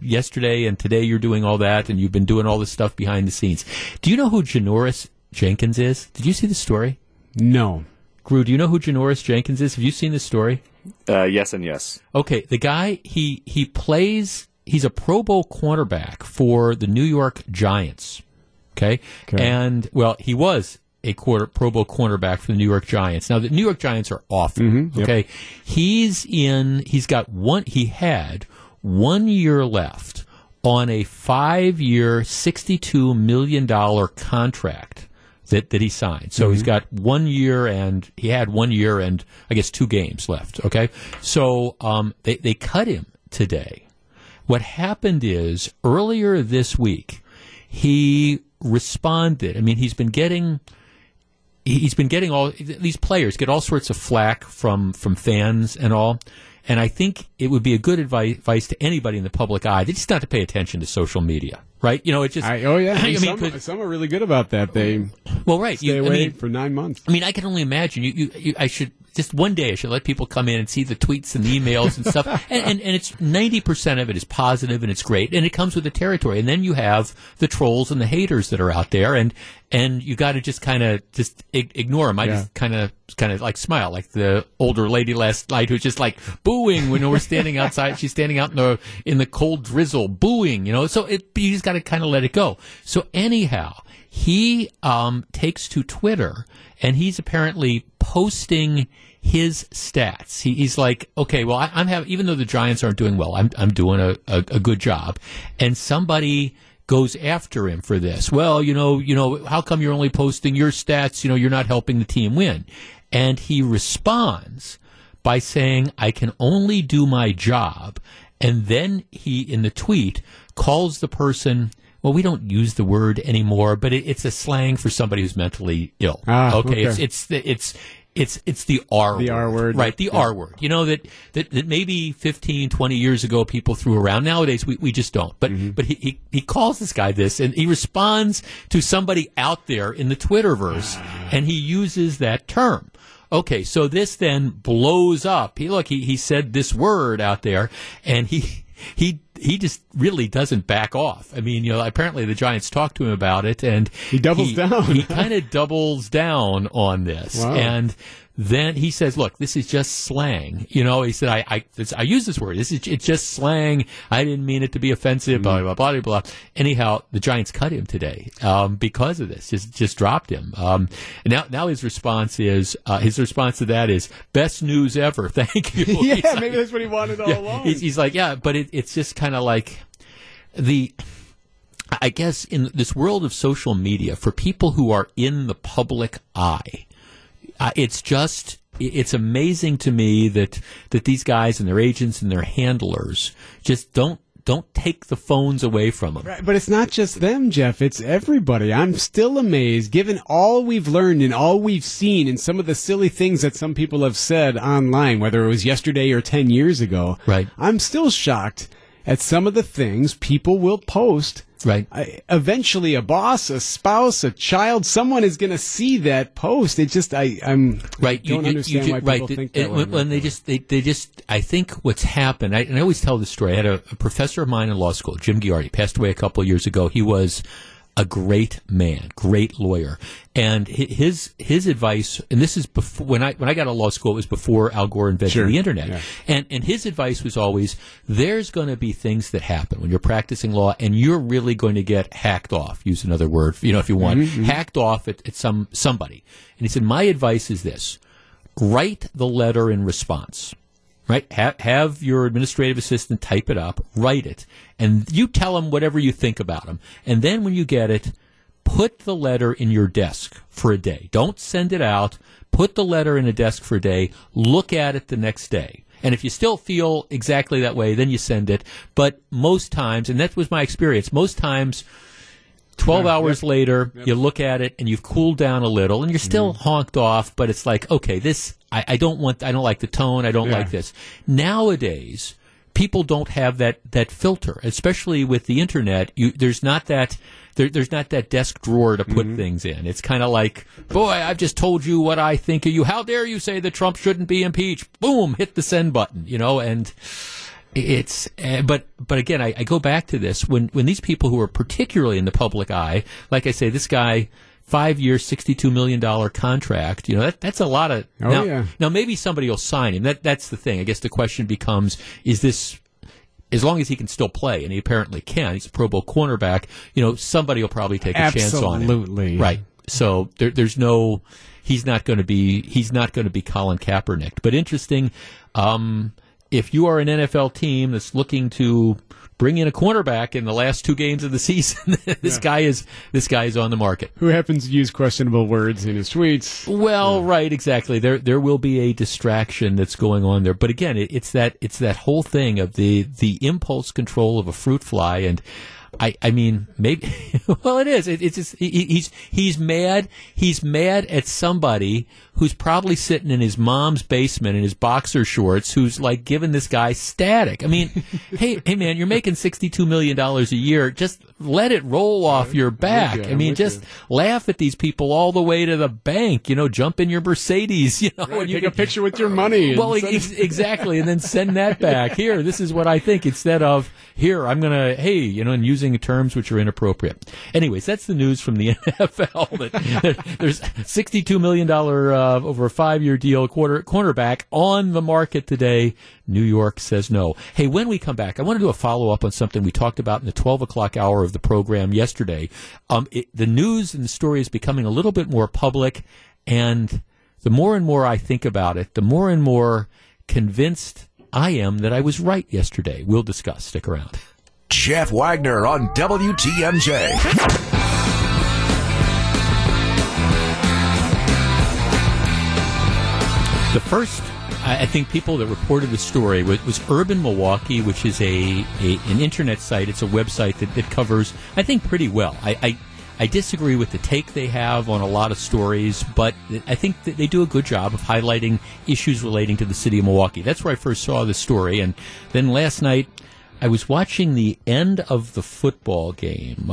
yesterday and today you're doing all that, and you've been doing all this stuff behind the scenes. Do you know who Janoris Jenkins is? Did you see the story? No. Gru, do you know who Janoris Jenkins is? Have you seen this story? Yes and yes. Okay, the guy, he plays, he's a Pro Bowl cornerback for the New York Giants, okay? And, well, he was a Pro Bowl cornerback for the New York Giants. Now, the New York Giants are awful, okay? Yep. He had 1 year left on a 5-year, $62 million contract that he signed. So he's got 1 year, and he had 1 year and I guess 2 games left. Okay. So they cut him today. What happened is earlier this week, he responded. I mean, he's been getting all these players get all sorts of flack from fans and all. And I think it would be a good advice to anybody in the public eye that just not to pay attention to social media, right? You know, it just some are really good about that. They stay away for 9 months. I mean, I can only imagine. I should just one day. I should let people come in and see the tweets and the emails and stuff. and it's 90% of it is positive and it's great and it comes with the territory. And then you have the trolls and the haters that are out there, and you got to just kind of just ignore them. I just kind of like smile, like the older lady last night who's just like booing when we're standing outside. She's standing out in the cold drizzle, booing. You know, so you just got to kind of let it go. So anyhow, he takes to Twitter, and he's apparently posting his stats. He's like, okay, well, I'm having, even though the Giants aren't doing well, I'm doing a good job, and somebody goes after him for this. Well, you know, how come you're only posting your stats? You know, you're not helping the team win. And he responds by saying, I can only do my job. And then he, in the tweet, calls the person, well, we don't use the word anymore, but it's a slang for somebody who's mentally ill. Ah, okay. It's It's the R word. The R word. Right, the R word. You know, that maybe 15, 20 years ago people threw around. Nowadays, we just don't. But but he calls this guy this, and he responds to somebody out there in the Twitterverse, and he uses that term. Okay, so this then blows up. He said this word out there, and he just really doesn't back off. I mean, you know, apparently the Giants talked to him about it, and he doubles down. He kind of doubles down on this. Wow. And then he says, look, this is just slang. You know, he said, I use this word. It's just slang. I didn't mean it to be offensive, blah, blah, blah, blah, blah. Anyhow, the Giants cut him today because of this, just dropped him. Now his response to that is, best news ever. Thank you. Yeah, maybe that's what he wanted all along. He's like, yeah, but it's just kind of like I guess in this world of social media, for people who are in the public eye, it's amazing to me that these guys and their agents and their handlers just don't take the phones away from them. Right, but it's not just them, Jeff. It's everybody. I'm still amazed, given all we've learned and all we've seen and some of the silly things that some people have said online, whether it was yesterday or 10 years ago. Right. I'm still shocked at some of the things people will post. Right. Eventually, a boss, a spouse, a child, someone is going to see that post. It just, I don't understand why people think that. They just. I think what's happened. I always tell this story. I had a professor of mine in law school, Jim Giardi, passed away a couple of years ago. He was a great man, great lawyer, and his advice. And this is before when I got out of law school. It was before Al Gore invented the internet. Yeah. And his advice was always: there's going to be things that happen when you're practicing law, and you're really going to get hacked off. Use another word, you know, if you want, hacked off at somebody. And he said, my advice is this: write the letter in response. Right, have your administrative assistant type it up, write it, and you tell them whatever you think about them. And then when you get it, put the letter in your desk for a day. Don't send it out. Put the letter in a desk for a day. Look at it the next day. And if you still feel exactly that way, then you send it. But most times, and that was my experience, most times 12 hours later, you look at it, and you've cooled down a little, and you're still honked off, but it's like, okay, this... I don't like the tone. I don't like this. Nowadays, people don't have that filter, especially with the internet. There's not that desk drawer to put things in. It's kind of like, boy, I've just told you what I think of you. How dare you say that Trump shouldn't be impeached? Boom, hit the send button, you know, and it's but again, I go back to this when these people who are particularly in the public eye, like I say, this guy. 5-year, $62 million contract. You know, that's a lot of... Now, maybe somebody will sign him. That's the thing. I guess the question becomes, is this... As long as he can still play, and he apparently can. He's a Pro Bowl cornerback. You know, somebody will probably take a chance on him. Absolutely. Right. So there's no... He's not going to be Colin Kaepernick. But interesting, if you are an NFL team that's looking to... bring in a cornerback in the last two games of the season. This guy is on the market. Who happens to use questionable words in his tweets? Well, right, exactly. There will be a distraction that's going on there. But again, it's that whole thing of the impulse control of a fruit fly, and I mean maybe. Well, it is. It's just he's mad. He's mad at somebody who's probably sitting in his mom's basement in his boxer shorts, who's like giving this guy static. I mean, hey man, you're making $62 million a year. Just let it roll off your back. I mean, just laugh at these people all the way to the bank. You know, jump in your Mercedes. You know, right, and you take a picture with your money. Well, exactly, and then send that back. Here, this is what I think. Instead of here, I'm gonna you know, and using terms which are inappropriate. Anyways, that's the news from the NFL. That there's $62 million. Over a 5-year deal, cornerback on the market today. New York says no. Hey, when we come back, I want to do a follow-up on something we talked about in the 12 o'clock hour of the program yesterday. The news and the story is becoming a little bit more public, and the more and more I think about it, the more and more convinced I am that I was right yesterday. We'll discuss. Stick around. Jeff Wagner on WTMJ. The first, I think, people that reported the story was Urban Milwaukee, which is an internet site. It's a website that covers, I think, pretty well. I, I, I disagree with the take they have on a lot of stories, but I think that they do a good job of highlighting issues relating to the city of Milwaukee. That's where I first saw the story. And then last night, I was watching the end of the football game.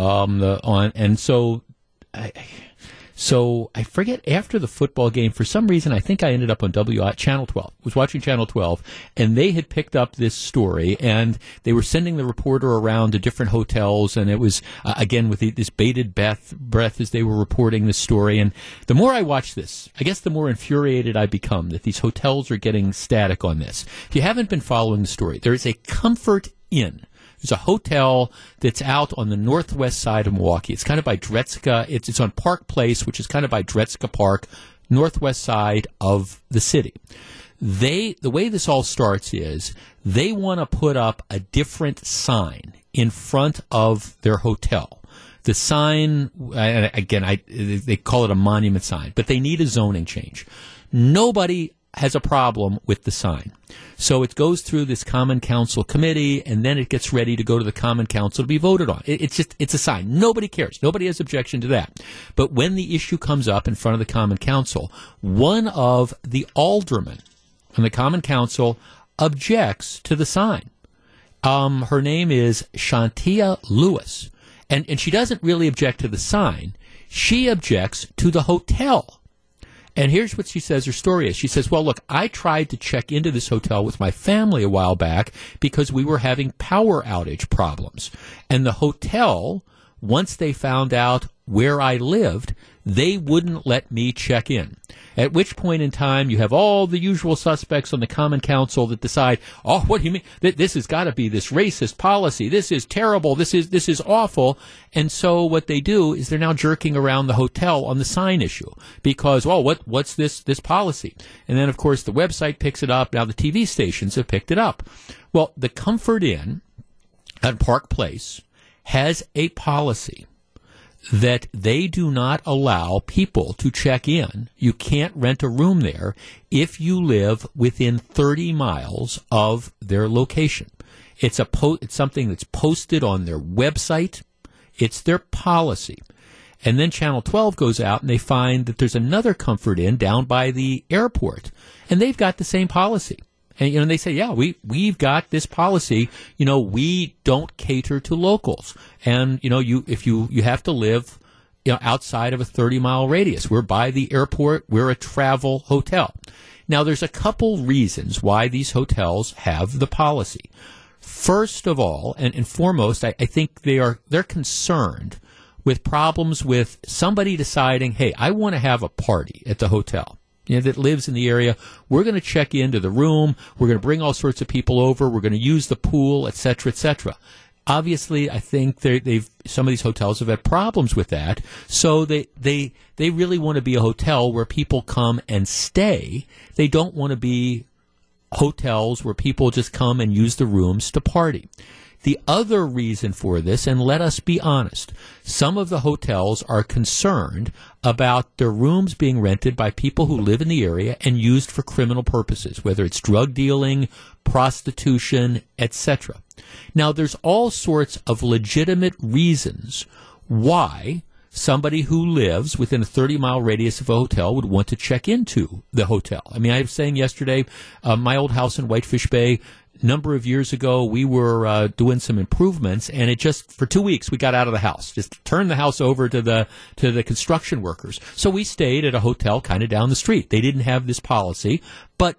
So I forget, after the football game, for some reason, I think I ended up on Channel 12, was watching Channel 12, and they had picked up this story, and they were sending the reporter around to different hotels, and it was, again, with this bated breath as they were reporting this story. And the more I watch this, I guess the more infuriated I become that these hotels are getting static on this. If you haven't been following the story, there is a Comfort Inn. There's a hotel that's out on the northwest side of Milwaukee. It's kind of by Dretzka. It's on Park Place, which is kind of by Dretzka Park, northwest side of the city. The way this all starts is they want to put up a different sign in front of their hotel. The sign, again, they call it a monument sign, but they need a zoning change. Nobody has a problem with the sign. So it goes through this Common Council committee, and then it gets ready to go to the Common Council to be voted on. It's a sign. Nobody cares. Nobody has objection to that. But when the issue comes up in front of the Common Council, one of the aldermen on the Common Council objects to the sign. Her name is Shantia Lewis. And she doesn't really object to the sign. She objects to the hotel. And here's what she says her story is. She says, well, look, I tried to check into this hotel with my family a while back because we were having power outage problems. And the hotel, once they found out where I lived, they wouldn't let me check in. At which point in time, you have all the usual suspects on the Common Council that decide, oh, what do you mean? This has got to be this racist policy. This is terrible. This is awful. And so what they do is they're now jerking around the hotel on the sign issue because, oh, what's this policy? And then, of course, the website picks it up. Now the TV stations have picked it up. Well, the Comfort Inn at Park Place has a policy that they do not allow people to check in. You can't rent a room there if you live within 30 miles of their location. It's something that's posted on their website. It's their policy. And then Channel 12 goes out and they find that there's another Comfort Inn down by the airport, and they've got the same policy. And they say, yeah, we've got this policy. We don't cater to locals, and you have to live, outside of a 30-mile radius. We're by the airport. We're a travel hotel. Now, there's a couple reasons why these hotels have the policy. First of all, and foremost, I think they're concerned with problems with somebody deciding, hey, I want to have a party at the hotel. That lives in the area. We're going to check into the room. We're going to bring all sorts of people over. We're going to use the pool, et cetera, et cetera. Obviously, I think some of these hotels have had problems with that. So they really want to be a hotel where people come and stay. They don't want to be hotels where people just come and use the rooms to party. The other reason for this, and let us be honest, some of the hotels are concerned about their rooms being rented by people who live in the area and used for criminal purposes, whether it's drug dealing, prostitution, etc. Now, there's all sorts of legitimate reasons why somebody who lives within a 30-mile radius of a hotel would want to check into the hotel. I mean, I was saying yesterday, my old house in Whitefish Bay, number of years ago, we were doing some improvements, and it just for 2 weeks we got out of the house, just turned the house over to the construction workers. So we stayed at a hotel kind of down the street. They didn't have this policy, but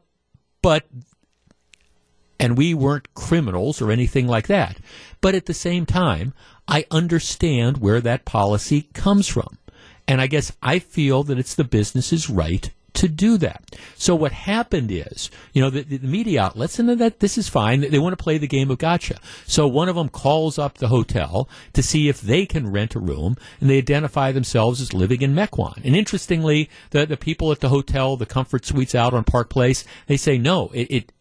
we weren't criminals or anything like that. But at the same time, I understand where that policy comes from, and I guess I feel that it's the business's right to do that. So what happened is, the media outlets, and that this is fine, they want to play the game of gotcha. So one of them calls up the hotel to see if they can rent a room, and they identify themselves as living in Mequon. And interestingly, the people at the hotel, the Comfort Suites out on Park Place, they say, no,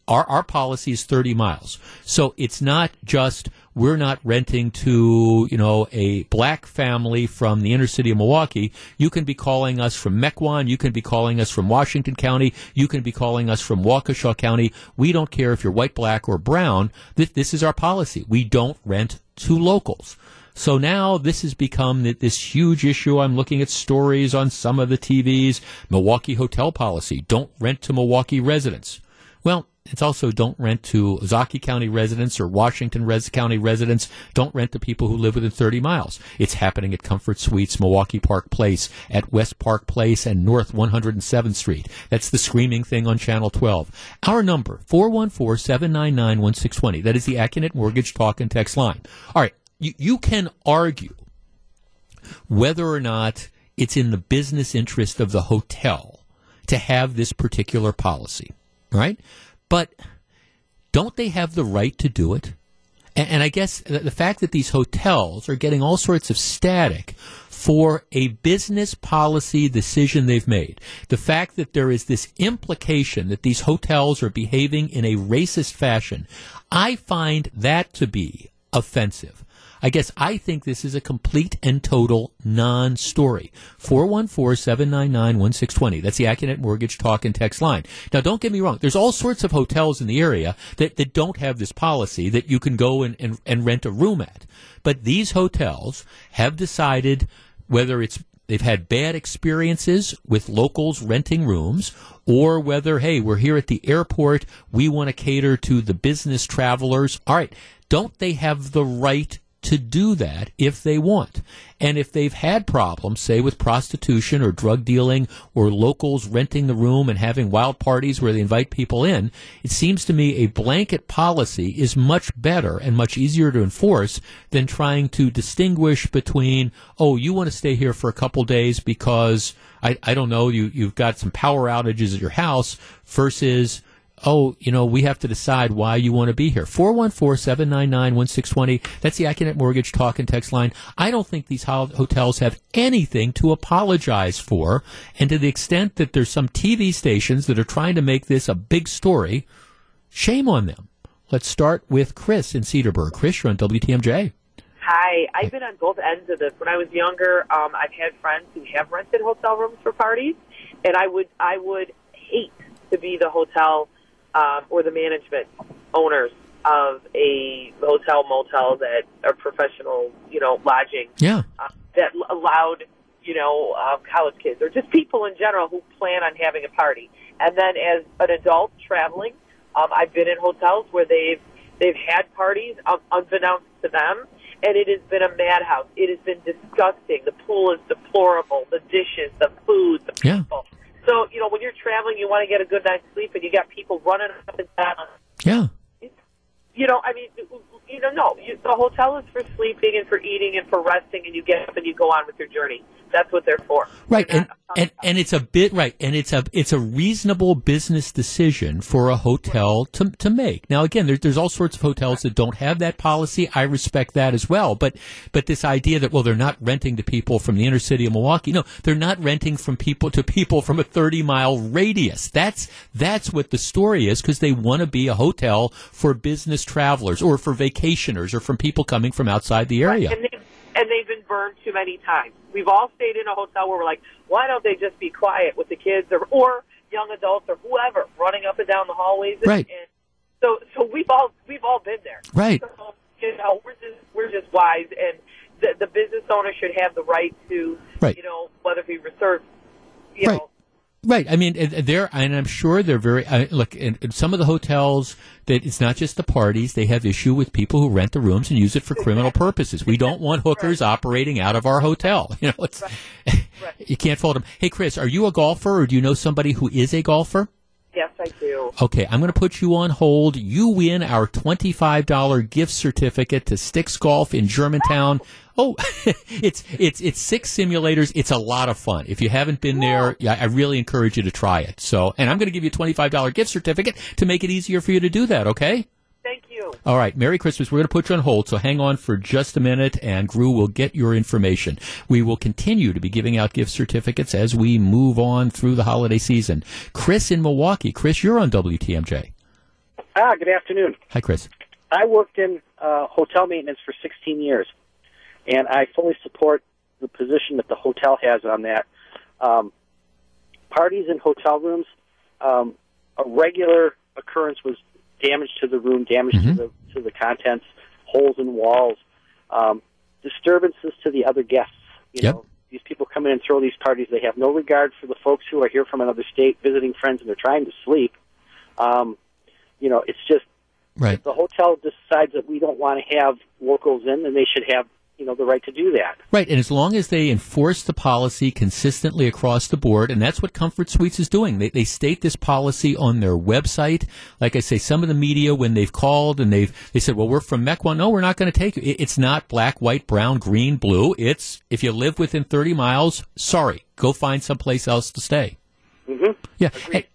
our policy is 30 miles. So it's not just we're not renting to, a black family from the inner city of Milwaukee. You can be calling us from Mequon. You can be calling us from Washington County. You can be calling us from Waukesha County. We don't care if you're white, black, or brown. This is our policy. We don't rent to locals. So now this has become this huge issue. I'm looking at stories on some of the TVs. Milwaukee hotel policy, don't rent to Milwaukee residents. Well, it's also don't rent to Ozaukee County residents or Washington County residents. Don't rent to people who live within 30 miles. It's happening at Comfort Suites, Milwaukee Park Place, at West Park Place and North 107th Street. That's the screaming thing on Channel 12. Our number, 414-799-1620. That is the AccuNet Mortgage Talk and Text Line. All right, you can argue whether or not it's in the business interest of the hotel to have this particular policy, right? But don't they have the right to do it? And I guess the fact that these hotels are getting all sorts of static for a business policy decision they've made, the fact that there is this implication that these hotels are behaving in a racist fashion, I find that to be offensive. I guess I think this is a complete and total non-story. 414-799-1620. That's the AccuNet Mortgage Talk and Text Line. Now, don't get me wrong. There's all sorts of hotels in the area that don't have this policy that you can go and rent a room at. But these hotels have decided, whether it's they've had bad experiences with locals renting rooms, or whether, hey, we're here at the airport, we want to cater to the business travelers. All right, don't they have the right to do that if they want? And if they've had problems, say, with prostitution or drug dealing or locals renting the room and having wild parties where they invite people in, it seems to me a blanket policy is much better and much easier to enforce than trying to distinguish between, oh, you want to stay here for a couple days because, I don't know, you've got some power outages at your house, versus, oh, you know, we have to decide why you want to be here. 414-799-1620. That's the AccuNet Mortgage Talk and Text Line. I don't think these hotels have anything to apologize for. And to the extent that there's some TV stations that are trying to make this a big story, shame on them. Let's start with Chris in Cedarburg. Chris, you're on WTMJ. Hi. I've been on both ends of this. When I was younger, I've had friends who have rented hotel rooms for parties, and I would hate to be the hotel or the management owners of a hotel, motel that are professional, you know, lodging, that allowed, you know, college kids or just people in general who plan on having a party. And then as an adult traveling, I've been in hotels where they've had parties unbeknownst to them, and it has been a madhouse. It has been disgusting. The pool is deplorable. The dishes, the food, the people. Yeah. So, you know, when you're traveling, you want to get a good night's sleep, and you got people running up and down. Yeah. You know, I mean, you know, no. The hotel is for sleeping and for eating and for resting, and you get up and you go on with your journey. That's what they're for. Right, and it's a bit right, and it's a reasonable business decision for a hotel to make. Now, again, there's all sorts of hotels that don't have that policy. I respect that as well, but this idea that, well, they're not renting to people from the inner city of Milwaukee. No, they're not renting to people from a 30-mile radius. That's what the story is, because they want to be a hotel for business travelers or for vacationers or from people coming from outside the area. Right. And they've been burned too many times. We've all stayed in a hotel where we're like, why don't they just be quiet with the kids or young adults or whoever running up and down the hallways? Right. And so we've all been there. Right. So, you know, we're just wise, and the business owner should have the right to, you know, whether he reserves, you know. Right. I mean, and I'm sure they're very, look, in some of the hotels, that it's not just the parties. They have issue with people who rent the rooms and use it for criminal purposes. We don't want hookers operating out of our hotel. You know, it's, you can't fault them. Hey, Chris, are you a golfer, or do you know somebody who is a golfer? Yes, I do. Okay, I'm going to put you on hold. You win our $25 gift certificate to Sticks Golf in Germantown. Oh, it's 6 simulators. It's a lot of fun. If you haven't been there, I really encourage you to try it. So, and I'm going to give you a $25 gift certificate to make it easier for you to do that, okay? Thank you. All right, Merry Christmas. We're going to put you on hold, so hang on for just a minute, and Gru will get your information. We will continue to be giving out gift certificates as we move on through the holiday season. Chris in Milwaukee. Chris, you're on WTMJ. Good afternoon. Hi, Chris. I worked in hotel maintenance for 16 years, and I fully support the position that the hotel has on that. Parties in hotel rooms, a regular occurrence was damage to the room, damage to the contents, holes in walls. disturbances to the other guests. You know, these people come in and throw these parties. They have no regard for the folks who are here from another state visiting friends, and they're trying to sleep. You know, it's just if the hotel decides that we don't want to have locals in, then they should have the right to do that. Right, and as long as they enforce the policy consistently across the board, and that's what Comfort Suites is doing. They state this policy on their website. Like I say, some of the media, when they've called and they said, well, we're from Mequon. No, we're not going to take you. It's not black, white, brown, green, blue. It's if you live within 30 miles, sorry, go find someplace else to stay. Mm-hmm. Yeah,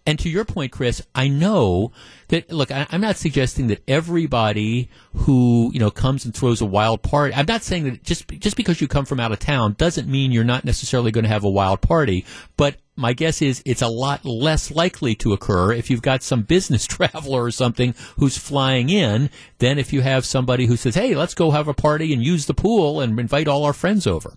and to your point, Chris, I know that, look, I'm not suggesting that everybody who, comes and throws a wild party, I'm not saying that just because you come from out of town doesn't mean you're not necessarily going to have a wild party, but my guess is it's a lot less likely to occur if you've got some business traveler or something who's flying in than if you have somebody who says, hey, let's go have a party and use the pool and invite all our friends over.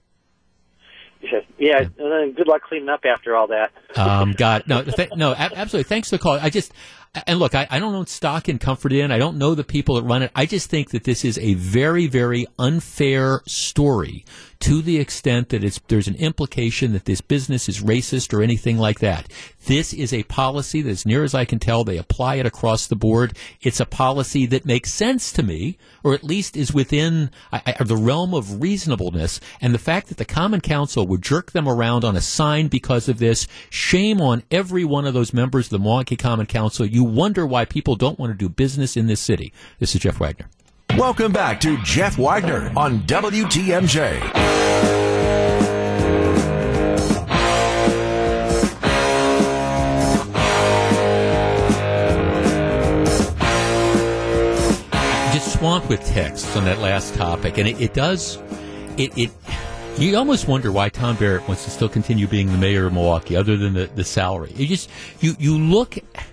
Yeah, good luck cleaning up after all that. Absolutely. Thanks for the call. I don't own stock in Comfort Inn. I don't know the people that run it. I just think that this is a very, very unfair story to the extent that there's an implication that this business is racist or anything like that. This is a policy that, as near as I can tell, they apply it across the board. It's a policy that makes sense to me, or at least is within the realm of reasonableness. And the fact that the Common Council would jerk them around on a sign because of this, shame on every one of those members of the Milwaukee Common Council. You wonder why people don't want to do business in this city. This is Jeff Wagner. Welcome back to Jeff Wagner on WTMJ. I'm just swamped with texts on that last topic, and it does. You almost wonder why Tom Barrett wants to still continue being the mayor of Milwaukee, other than the salary. You look at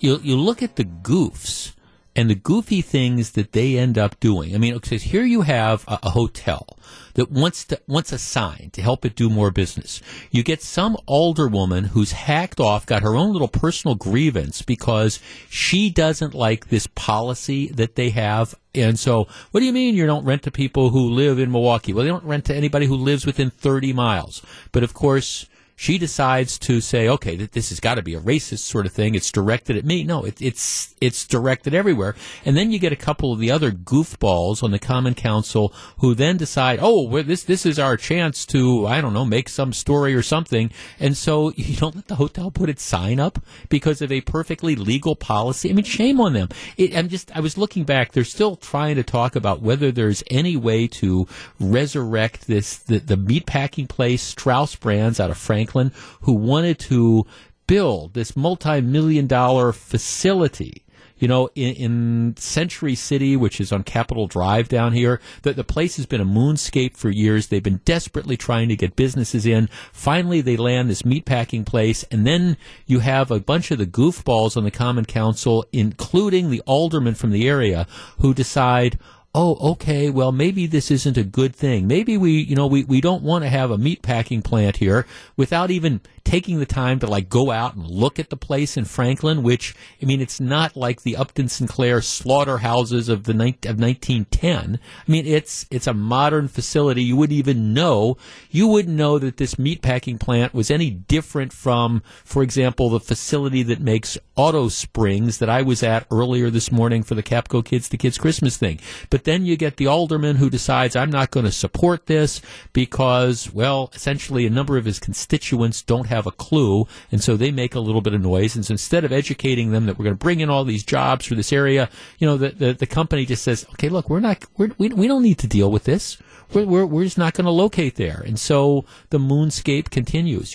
the goofs and the goofy things that they end up doing. I mean, here you have a hotel that wants a sign to help it do more business. You get some alderwoman who's hacked off, got her own little personal grievance because she doesn't like this policy that they have. And so, what do you mean you don't rent to people who live in Milwaukee? Well, they don't rent to anybody who lives within 30 miles. But, of course, she decides to say, okay, this has got to be a racist sort of thing. It's directed at me. No, it's directed everywhere. And then you get a couple of the other goofballs on the Common Council who then decide, this is our chance to, make some story or something. And so you don't let the hotel put its sign up because of a perfectly legal policy. I mean, shame on them. I was looking back. They're still trying to talk about whether there's any way to resurrect this, the meatpacking place, Strauss Brands out of Franklin, who wanted to build this multi-million-dollar facility, in Century City, which is on Capitol Drive down here. The place has been a moonscape for years. They've been desperately trying to get businesses in. Finally, they land this meatpacking place, and then you have a bunch of the goofballs on the Common Council, including the aldermen from the area, who decide, maybe this isn't a good thing. Maybe we don't want to have a meatpacking plant here, without even taking the time to go out and look at the place in Franklin, which, it's not like the Upton Sinclair slaughterhouses of 1910. It's a modern facility. You wouldn't know that this meatpacking plant was any different from, for example, the facility that makes auto springs that I was at earlier this morning for the Capco Kids to Kids Christmas thing. But then you get the alderman who decides, I'm not going to support this because, essentially a number of his constituents don't have a clue, and so they make a little bit of noise. And so instead of educating them that we're going to bring in all these jobs for this area, the company just says, okay, look, we don't need to deal with this. We're just not going to locate there. And so the moonscape continues.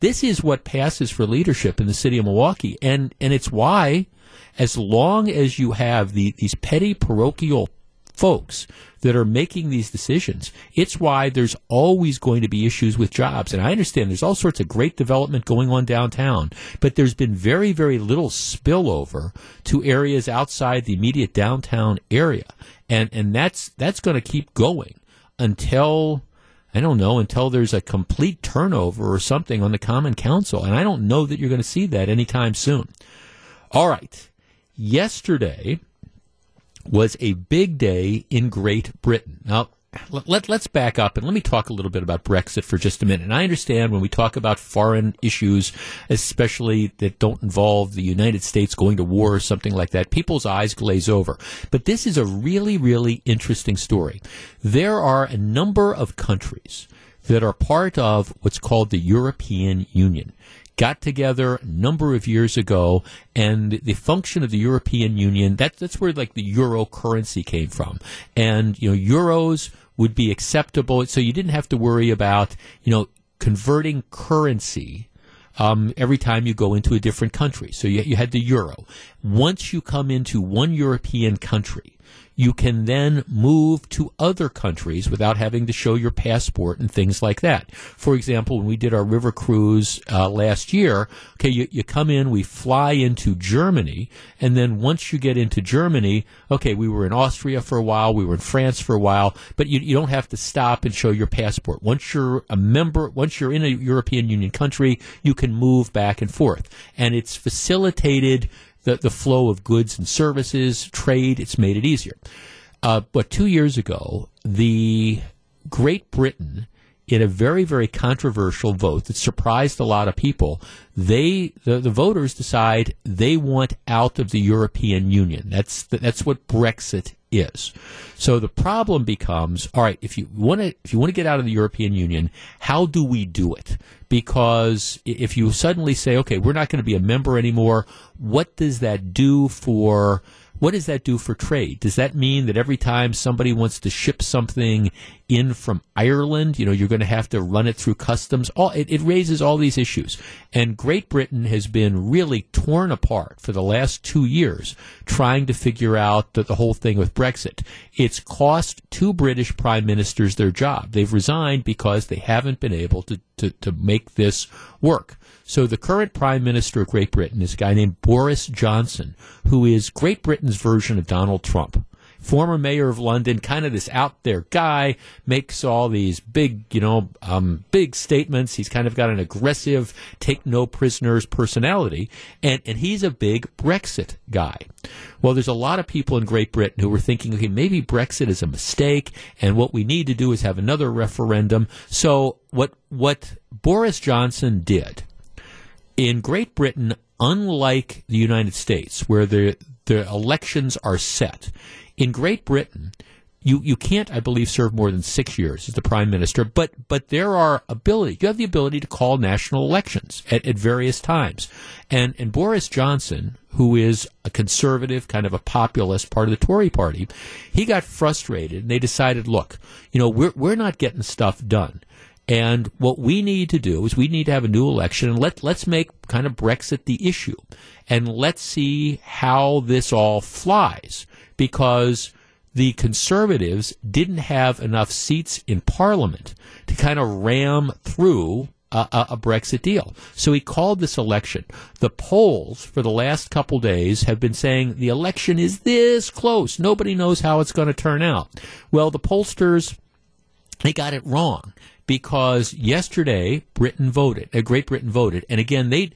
This is what passes for leadership in the city of Milwaukee, and it's why, as long as you have these petty parochial folks that are making these decisions, it's why there's always going to be issues with jobs. And I understand there's all sorts of great development going on downtown, but there's been very, very little spillover to areas outside the immediate downtown area. And that's going to keep going until there's a complete turnover or something on the Common Council. And I don't know that you're going to see that anytime soon. All right. Yesterday was a big day in Great Britain. Now, Let's back up and let me talk a little bit about Brexit for just a minute. And I understand when we talk about foreign issues, especially that don't involve the United States going to war or something like that, people's eyes glaze over. But this is a really, really interesting story. There are a number of countries that are part of what's called the European Union. Got together a number of years ago, and the function of the European Union, that's where like the euro currency came from. And, you know, euros would be acceptable, so you didn't have to worry about, you know, converting currency every time you go into a different country. So you had the euro. Once you come into one European country, you can then move to other countries without having to show your passport and things like that. For example, when we did our river cruise last year, okay, you come in, we fly into Germany, and then once you get into Germany, okay, we were in Austria for a while, we were in France for a while, but you don't have to stop and show your passport. Once you're a member, once you're in a European Union country, you can move back and forth. And it's facilitated the flow of goods and services, trade. It's made it easier. But 2 years ago, the Great Britain, in a very, very controversial vote that surprised a lot of people, the voters decide they want out of the European Union. That's what Brexit is. So the problem becomes, all right, if you want to get out of the European Union, how do we do it? Because if you suddenly say, okay, we're not going to be a member anymore, what does that do for trade? Does that mean that every time somebody wants to ship something in from Ireland, you know, you're going to have to run it through customs? It raises all these issues. And Great Britain has been really torn apart for the last 2 years trying to figure out the whole thing with Brexit. It's cost two British prime ministers their job. They've resigned because they haven't been able to make this work. So the current Prime Minister of Great Britain is a guy named Boris Johnson, who is Great Britain's version of Donald Trump. Former mayor of London, kind of this out there guy, makes all these big, big statements. He's kind of got an aggressive, take no prisoners personality, and he's a big Brexit guy. Well, there's a lot of people in Great Britain who were thinking, okay, maybe Brexit is a mistake, and what we need to do is have another referendum. So what Boris Johnson did in Great Britain, unlike the United States, where the elections are set, in Great Britain, you can't, I believe, serve more than 6 years as the prime minister, but there are you have the ability to call national elections at various times. And Boris Johnson, who is a conservative, kind of a populist part of the Tory party, he got frustrated and they decided, look, we're not getting stuff done. And what we need to do is we need to have a new election and let's make kind of Brexit the issue. And let's see how this all flies, because the Conservatives didn't have enough seats in Parliament to kind of ram through a Brexit deal. So he called this election. The polls for the last couple days have been saying the election is this close. Nobody knows how it's going to turn out. Well, the pollsters, they got it wrong. Because yesterday, Great Britain voted. And again,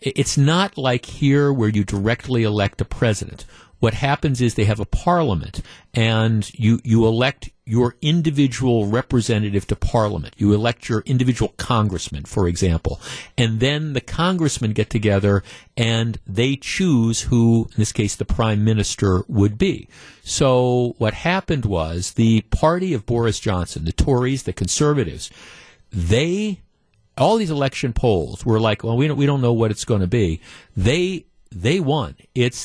it's not like here where you directly elect a president. What happens is they have a parliament, and you elect your individual representative to parliament. You elect your individual congressman, for example. And then the congressmen get together, and they choose who, in this case, the prime minister would be. So what happened was the party of Boris Johnson, the Tories, the Conservatives, all these election polls were like, well, we don't know what it's going to be. They won.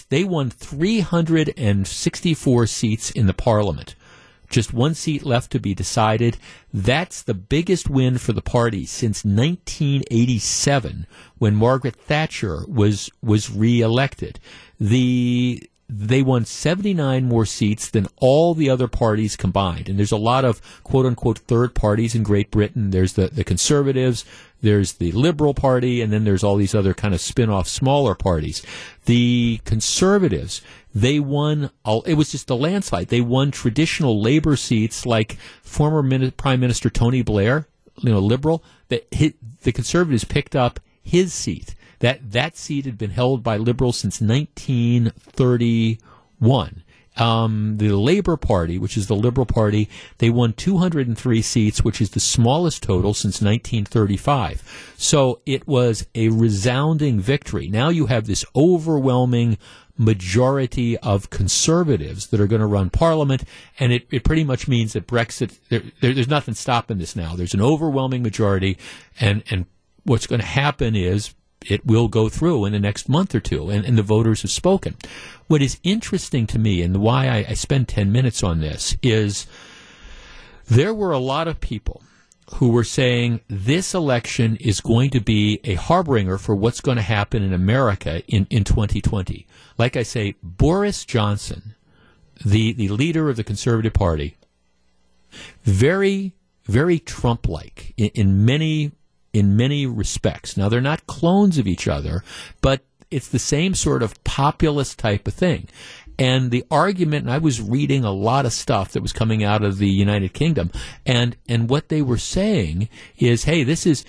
They won 364 seats in the parliament. Just one seat left to be decided. That's the biggest win for the party since 1987, when Margaret Thatcher was reelected. They won 79 more seats than all the other parties combined. And there's a lot of quote-unquote third parties in Great Britain. There's the Conservatives, there's the Liberal Party, and then there's all these other kind of spin-off smaller parties. The Conservatives, they won, it was just a landslide. They won traditional Labour seats like former Prime Minister Tony Blair, Liberal. The Conservatives picked up his seat. That seat had been held by Liberals since 1931. The Labor Party, which is the Liberal Party, they won 203 seats, which is the smallest total since 1935. So it was a resounding victory. Now you have this overwhelming majority of conservatives that are going to run parliament, and it pretty much means that Brexit, there's nothing stopping this now. There's an overwhelming majority, and what's going to happen is it will go through in the next month or two, and the voters have spoken. What is interesting to me, and why I spend 10 minutes on this, is there were a lot of people who were saying this election is going to be a harbinger for what's going to happen in America in 2020. Like I say, Boris Johnson, the leader of the Conservative Party, very, very Trump-like in many respects. Now, they're not clones of each other, but it's the same sort of populist type of thing. And the argument, and I was reading a lot of stuff that was coming out of the United Kingdom, and what they were saying is, hey, this is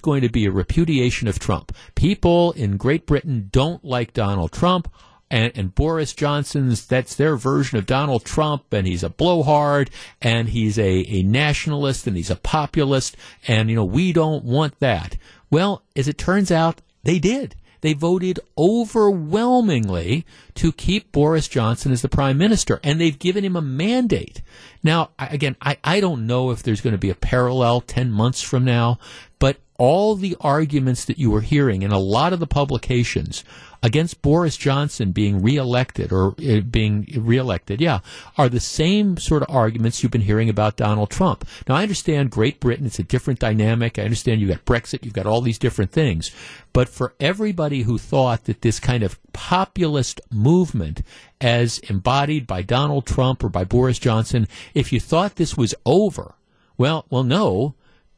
going to be a repudiation of Trump. People in Great Britain don't like Donald Trump, and Boris Johnson's, that's their version of Donald Trump, and he's a blowhard, and he's a nationalist, and he's a populist, and, you know, we don't want that. Well, as it turns out, they did. They voted overwhelmingly to keep Boris Johnson as the prime minister, and they've given him a mandate. Now, again, I don't know if there's going to be a parallel 10 months from now, but all the arguments that you were hearing in a lot of the publications against Boris Johnson being reelected are the same sort of arguments you've been hearing about Donald Trump. Now, I understand Great Britain, it's a different dynamic. I understand you've got Brexit, you've got all these different things. But for everybody who thought that this kind of populist movement as embodied by Donald Trump or by Boris Johnson, if you thought this was over, well, no.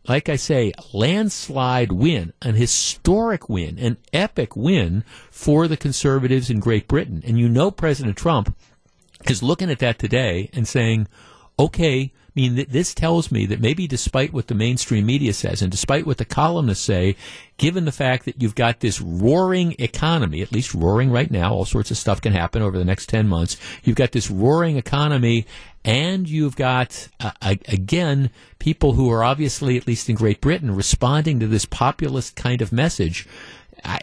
Like I say, landslide win, an historic win, an epic win for the conservatives in Great Britain. And you know President Trump is looking at that today and saying, okay, I mean, this tells me that maybe despite what the mainstream media says and despite what the columnists say, given the fact that you've got this roaring economy, at least roaring right now, all sorts of stuff can happen over the next 10 months, you've got this roaring economy, and you've got, again, people who are obviously, at least in Great Britain, responding to this populist kind of message.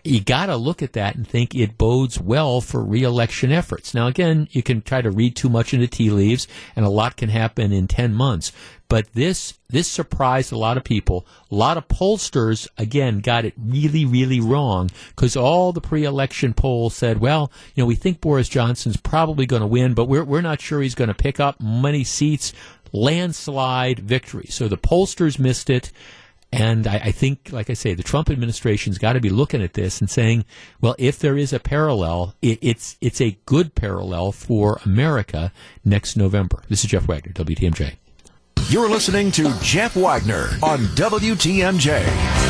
You got to look at that and think it bodes well for re-election efforts. Now, again, you can try to read too much into tea leaves, and a lot can happen in 10 months. But this surprised a lot of people. A lot of pollsters, again, got it really, really wrong, because all the pre-election polls said, well, you know, we think Boris Johnson's probably going to win, but we're not sure he's going to pick up many seats. Landslide victory. So the pollsters missed it. And I think, like I say, the Trump administration's got to be looking at this and saying, well, if there is a parallel, it's a good parallel for America next November. This is Jeff Wagner, WTMJ. You're listening to Jeff Wagner on WTMJ.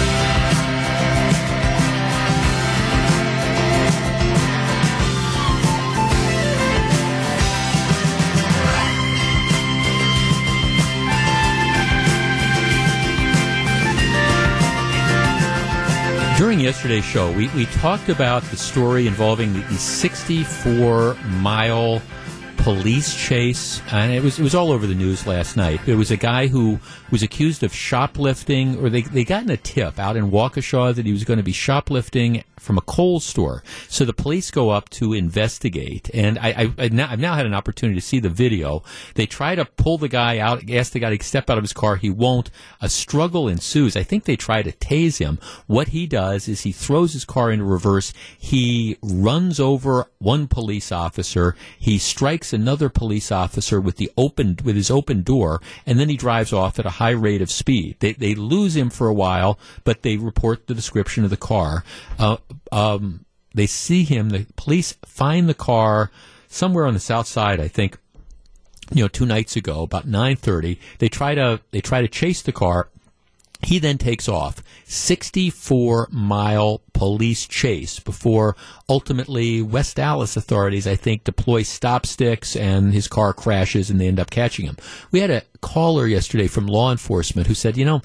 During yesterday's show, we talked about the story involving the 64-mile police chase, and it was all over the news last night. There was a guy who was accused of shoplifting, or they gotten a tip out in Waukesha that he was going to be shoplifting from a Kohl's store. So the police go up to investigate, and I've now had an opportunity to see the video. They try to pull the guy out, ask the guy to step out of his car. He won't. A struggle ensues. I think they try to tase him. What he does is he throws his car into reverse. He runs over one police officer. He strikes another police officer with his open door, and then he drives off at a high rate of speed. They lose him for a while, but they report the description of the car. They see him. The police find the car somewhere on the south side, I think, you know, 2 nights ago, about 9:30. They try to chase the car. He then takes off. 64-mile police chase before ultimately West Dallas authorities, I think, deploy stop sticks, and his car crashes and they end up catching him. We had a caller yesterday from law enforcement who said, you know,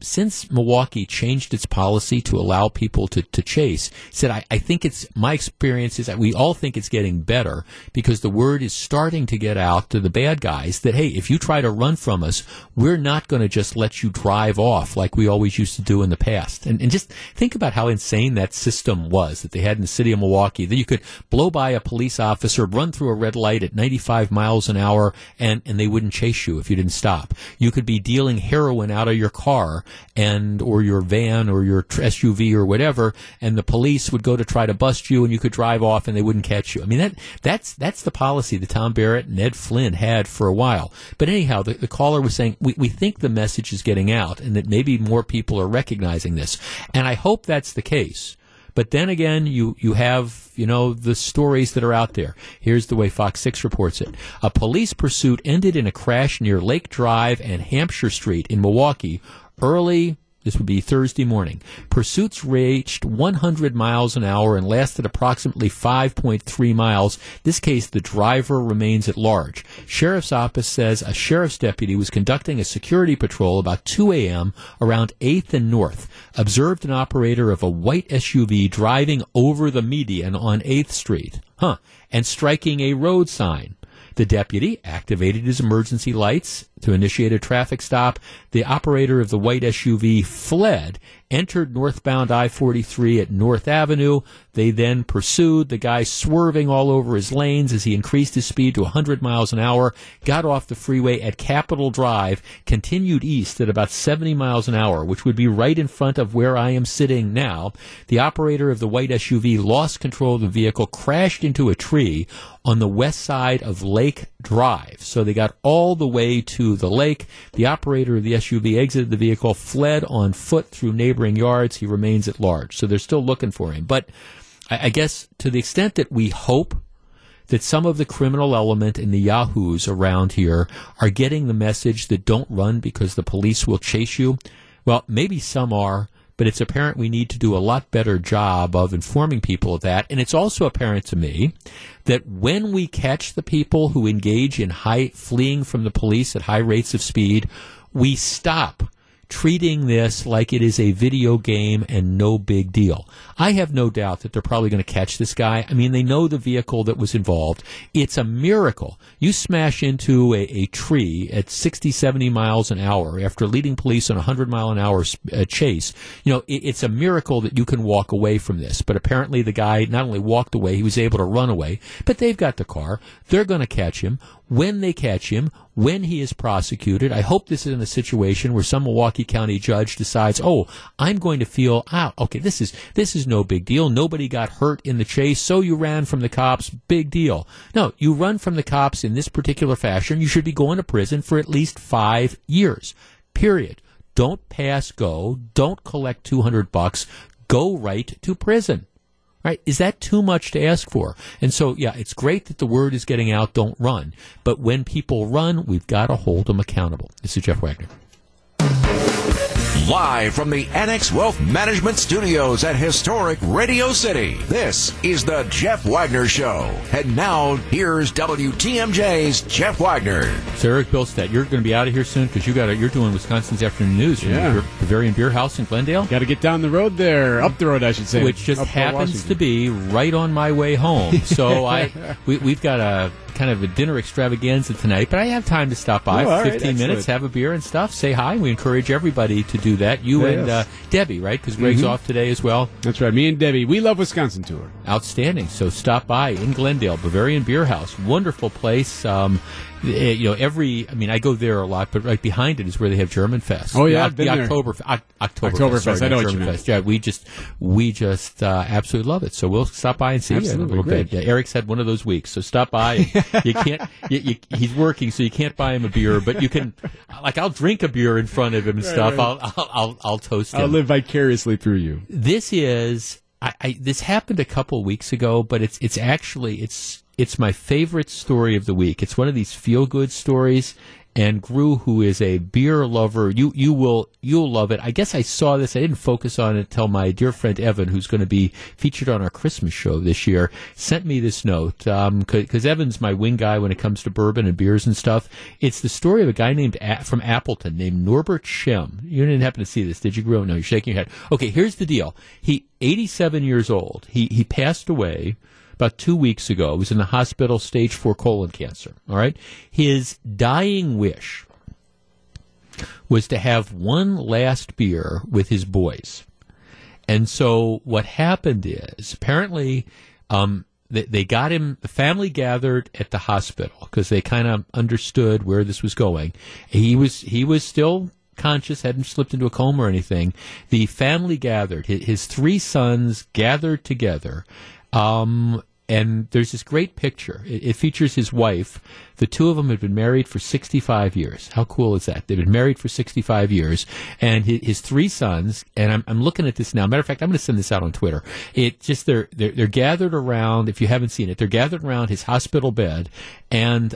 Since Milwaukee changed its policy to allow people to chase, he said, I think it's, my experience is that we all think it's getting better because the word is starting to get out to the bad guys that, hey, if you try to run from us, we're not going to just let you drive off like we always used to do in the past. And just think about how insane that system was that they had in the city of Milwaukee, that you could blow by a police officer, run through a red light at 95 miles an hour, and they wouldn't chase you if you didn't stop. You could be dealing heroin out of your car and or your van or your SUV or whatever, and the police would go to try to bust you, and you could drive off, and they wouldn't catch you. I mean, that's the policy that Tom Barrett and Ed Flynn had for a while. But anyhow, the caller was saying, we think the message is getting out and that maybe more people are recognizing this. And I hope that's the case. But then again, you have, you know, the stories that are out there. Here's the way Fox 6 reports it. A police pursuit ended in a crash near Lake Drive and Hampshire Street in Milwaukee early, this would be Thursday morning. Pursuits reached 100 miles an hour and lasted approximately 5.3 miles. In this case, the driver remains at large. Sheriff's office says a sheriff's deputy was conducting a security patrol about 2 a.m. around 8th and North, observed an operator of a white SUV driving over the median on 8th Street, and striking a road sign. The deputy activated his emergency lights to initiate a traffic stop. The operator of the white SUV fled, entered northbound I-43 at North Avenue. They then pursued, the guy swerving all over his lanes as he increased his speed to 100 miles an hour, got off the freeway at Capitol Drive, continued east at about 70 miles an hour, which would be right in front of where I am sitting now. The operator of the white SUV lost control of the vehicle, crashed into a tree on the west side of Lake Drive. So they got all the way to the lake. The operator of the SUV exited the vehicle, fled on foot through neighboring yards. He remains at large. So they're still looking for him. But I guess to the extent that we hope that some of the criminal element in the yahoos around here are getting the message that don't run because the police will chase you, well, maybe some are, but it's apparent we need to do a lot better job of informing people of that. And it's also apparent to me that when we catch the people who engage in fleeing from the police at high rates of speed, we stop treating this like it is a video game and no big deal. I have no doubt that they're probably going to catch this guy. I mean, they know the vehicle that was involved. It's a miracle. You smash into a tree at 60, 70 miles an hour after leading police on a 100-mile-an-hour chase. You know, it's a miracle that you can walk away from this. But apparently the guy not only walked away, he was able to run away. But they've got the car. They're going to catch him. When they catch him, when he is prosecuted, I hope this isn't a situation where some Milwaukee County judge decides, oh, I'm going to feel, okay, this is no big deal. Nobody got hurt in the chase, so you ran from the cops. Big deal. No, you run from the cops in this particular fashion, you should be going to prison for at least 5 years, period. Don't pass go. Don't collect $200. Go right to prison. Right? Is that too much to ask for? And so, yeah, it's great that the word is getting out, don't run. But when people run, we've got to hold them accountable. This is Jeff Wagner. Live from the Annex Wealth Management Studios at Historic Radio City, this is the Jeff Wagner Show. And now, here's WTMJ's Jeff Wagner. So Eric Bilstadt, you're going to be out of here soon because you're doing Wisconsin's Afternoon News. Yeah. Your Bavarian Beer House in Glendale. Got to get down the road there, up the road, I should say. Which just happens to be right on my way home. So we've got a kind of a dinner extravaganza tonight, but I have time to stop by for 15 minutes, have a beer and stuff, say hi. We encourage everybody to do that. You and Debbie, right? Because Greg's off today as well. That's right. Me and Debbie. We love Wisconsin tour. Outstanding. So stop by in Glendale, Bavarian Beer House. Wonderful place. I go there a lot, but right behind it is where they have German Fest. Oh yeah, Oktoberfest. I know what you mean. Yeah, we just absolutely love it. So we'll stop by and see you in a little bit. Yeah, Eric's had one of those weeks, so stop by. You can't. He's working, so you can't buy him a beer, but you can. Like I'll drink a beer in front of him and stuff. Right. I'll toast him. I'll live vicariously through you. This is. This happened a couple weeks ago, but it's actually my favorite story of the week. It's one of these feel-good stories, and Gru, who is a beer lover, you'll love it. I guess I saw this. I didn't focus on it until my dear friend Evan, who's going to be featured on our Christmas show this year, sent me this note. Because Evan's my wing guy when it comes to bourbon and beers and stuff. It's the story of a guy from Appleton named Norbert Schemm. You didn't happen to see this, did you, Gru? No, you're shaking your head. Okay, here's the deal. He 87 years old. He passed away about 2 weeks ago. He was in the hospital, stage 4 colon cancer. All right. His dying wish was to have one last beer with his boys. And so what happened is apparently they got him, the family gathered at the hospital because they kind of understood where this was going. He was still conscious, hadn't slipped into a coma or anything. The family gathered. His three sons gathered together. And there's this great picture. It features his wife. The two of them have been married for 65 years. How cool is that? They've been married for 65 years. And his three sons, and I'm looking at this now. Matter of fact, I'm going to send this out on Twitter. It just they're gathered around, if you haven't seen it, they're gathered around his hospital bed, and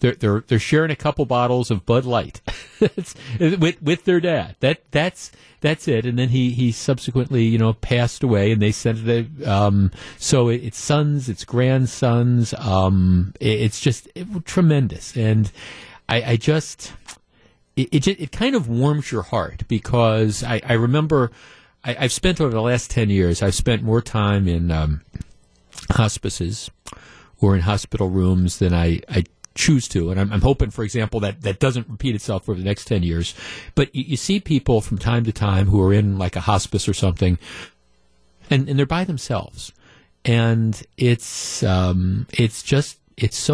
they're sharing a couple bottles of Bud Light with their dad. That's it. And then he subsequently, passed away, and they sent it. So it's sons, it's grandsons. It's just tremendous. And I just it kind of warms your heart because I remember I've spent over the last 10 years, I've spent more time in hospices or in hospital rooms than I choose to, and I'm hoping, for example, that doesn't repeat itself over the next 10 years. But you see people from time to time who are in like a hospice or something, and they're by themselves, and it's so nice, and it's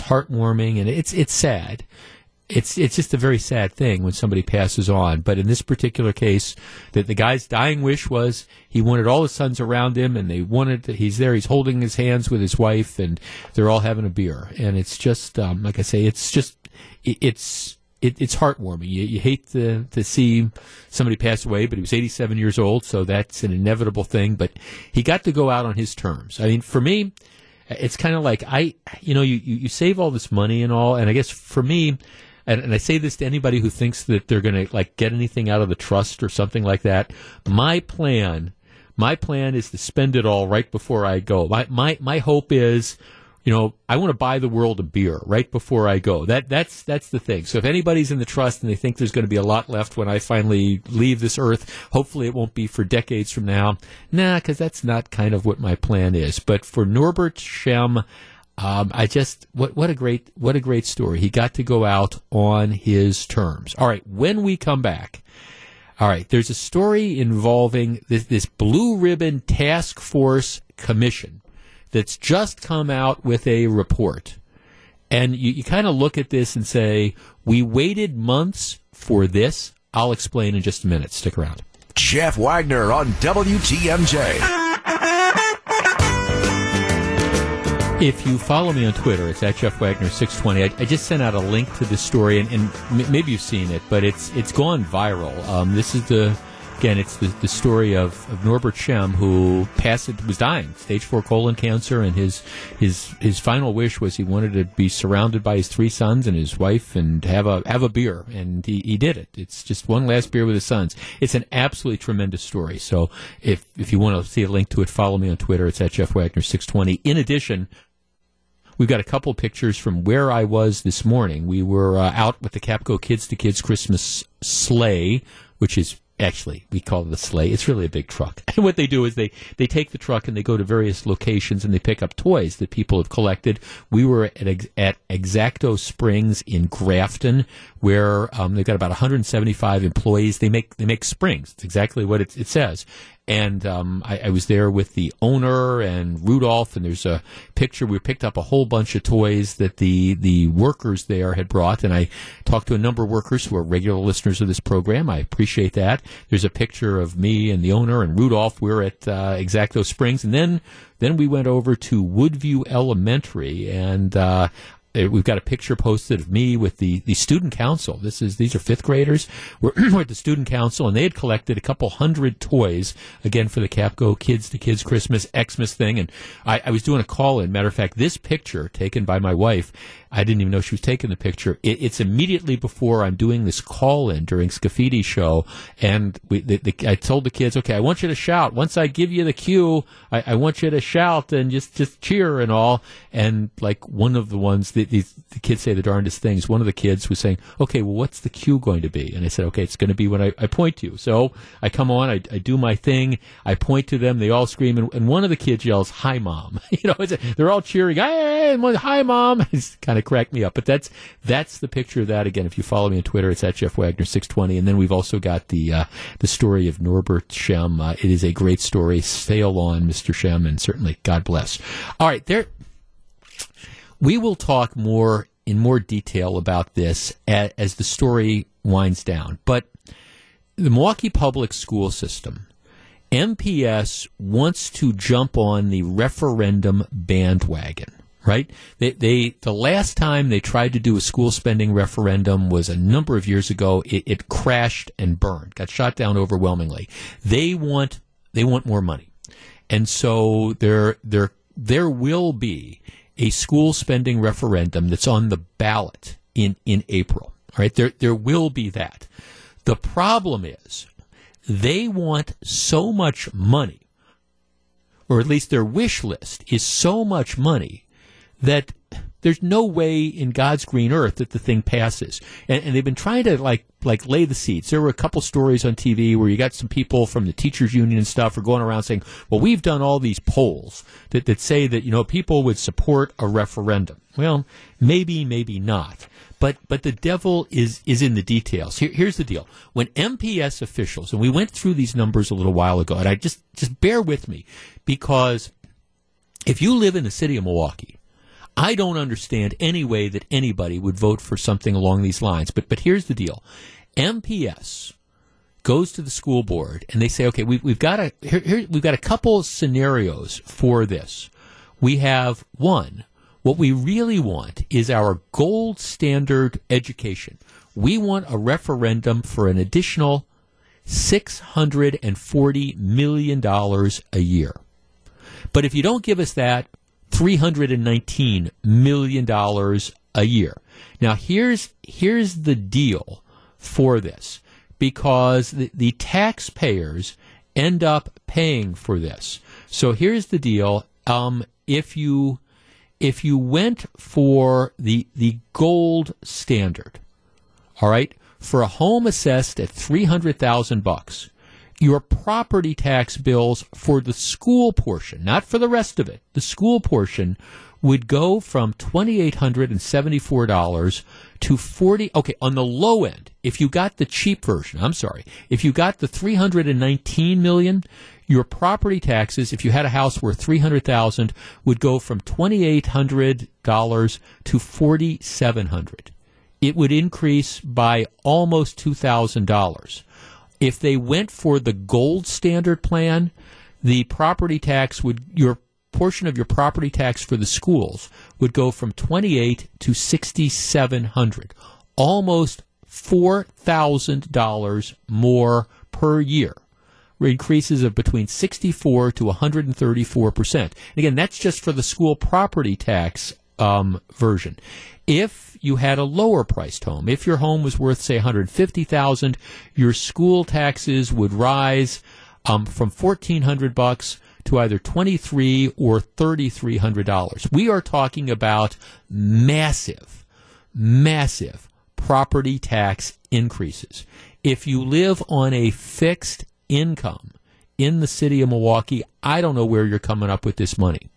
heartwarming, and it's sad. It's just a very sad thing when somebody passes on. But in this particular case, that the guy's dying wish was he wanted all his sons around him, and they wanted he's there, he's holding his hands with his wife, and they're all having a beer. And it's just like I say, it's just it's heartwarming. You hate to see somebody pass away, but he was 87 years old, so that's an inevitable thing. But he got to go out on his terms. I mean, for me, it's kind of like you save all this money and all, and I guess for me. And I say this to anybody who thinks that they're going to like get anything out of the trust or something like that. My plan is to spend it all right before I go. My hope is, I want to buy the world a beer right before I go. That's the thing. So if anybody's in the trust and they think there's going to be a lot left when I finally leave this earth, hopefully it won't be for decades from now. Nah, because that's not kind of what my plan is. But for Norbert Schemm. What a great story. He got to go out on his terms. All right, when we come back, all right, there's a story involving this Blue Ribbon Task Force Commission that's just come out with a report. And you kind of look at this and say, we waited months for this. I'll explain in just a minute. Stick around. Jeff Wagner on WTMJ. If you follow me on Twitter, it's at Jeff Wagner 620. I just sent out a link to this story, and maybe you've seen it, but it's gone viral. This is the story of Norbert Schemm, who was dying, stage 4 colon cancer, and his final wish was he wanted to be surrounded by his three sons and his wife and have a beer, and he did it. It's just one last beer with his sons. It's an absolutely tremendous story. So if you want to see a link to it, follow me on Twitter. It's at Jeff Wagner 620. In addition, we've got a couple pictures from where I was this morning. We were out with the Capco Kids to Kids Christmas sleigh, which is actually we call it the sleigh. It's really a big truck. And what they do is they take the truck and they go to various locations and they pick up toys that people have collected. We were at Exacto Springs in Grafton, where they've got about 175 employees. They make springs. It's exactly what it says. And I was there with the owner and Rudolph, and there's a picture. We picked up a whole bunch of toys that the workers there had brought, and I talked to a number of workers who are regular listeners of this program. I appreciate that. There's a picture of me and the owner and Rudolph. We're at Exacto Springs, and then we went over to Woodview Elementary, and we've got a picture posted of me with the student council. These are fifth graders. We're at the student council, and they had collected a couple hundred toys, again, for the Capco Kids to Kids Christmas, Xmas thing. And I was doing a call-in. Matter of fact, this picture taken by my wife I didn't even know she was taking the picture. It's immediately before I'm doing this call-in during Scafidi show, and I told the kids, okay, I want you to shout. Once I give you the cue, I want you to shout and just cheer and all. And like one of the ones, the kids say the darndest things. One of the kids was saying, okay, well, what's the cue going to be? And I said, okay, it's going to be when I point to you. So I come on, I do my thing, I point to them, they all scream, and one of the kids yells, hi, Mom. They're all cheering, hey, hi, Mom. It's kind of cracked me up. But that's the picture of that. Again, if you follow me on Twitter, it's at Jeff Wagner 620. And then we've also got the story of Norbert Schemm. It is a great story. Sail on, Mr. Schemm, and certainly God bless. All right, there. We will talk more in more detail about this as the story winds down. But the Milwaukee public school system, MPS, wants to jump on the referendum bandwagon, right? The last time they tried to do a school spending referendum was a number of years ago. It crashed and burned, got shot down overwhelmingly. They want more money. And so there will be a school spending referendum that's on the ballot in April. All right, there will be that. The problem is they want so much money, or at least their wish list is so much money, that there's no way in God's green earth that the thing passes. And they've been trying to like lay the seeds. There were a couple stories on TV where you got some people from the teachers union and stuff are going around saying, well, we've done all these polls that say that, people would support a referendum. Well, maybe not. But the devil is in the details. Here's the deal. When MPS officials, and we went through these numbers a little while ago, and I just bear with me, because if you live in the city of Milwaukee, I don't understand any way that anybody would vote for something along these lines. But here's the deal. MPS goes to the school board and they say, okay, we've got a couple of scenarios for this. We have one. What we really want is our gold standard education. We want a referendum for an additional $640 million a year. But if you don't give us that, $319 million a year. Now, here's the deal for this, because the taxpayers end up paying for this. So here's the deal. If you went for the gold standard, all right, for a home assessed at $300,000, your property tax bills for the school portion, not for the rest of it, the school portion would go from $2,874 to okay, on the low end, if you got the cheap version, if you got the $319 million, your property taxes, if you had a house worth $300,000, would go from $2,800 to $4,700. It would increase by almost $2,000. If they went for the gold standard plan, the property tax would, your portion of your property tax for the schools would go from $2,800 to $6,700, almost $4,000 more per year. Increases of between 64 to 134%. And again, that's just for the school property tax version. If you had a lower priced home, if your home was worth, say, $150,000, your school taxes would rise from $1,400 to either $2,300 or $3,300. We are talking about massive property tax increases. If you live on a fixed income in the city of Milwaukee, I don't know where you're coming up with this money.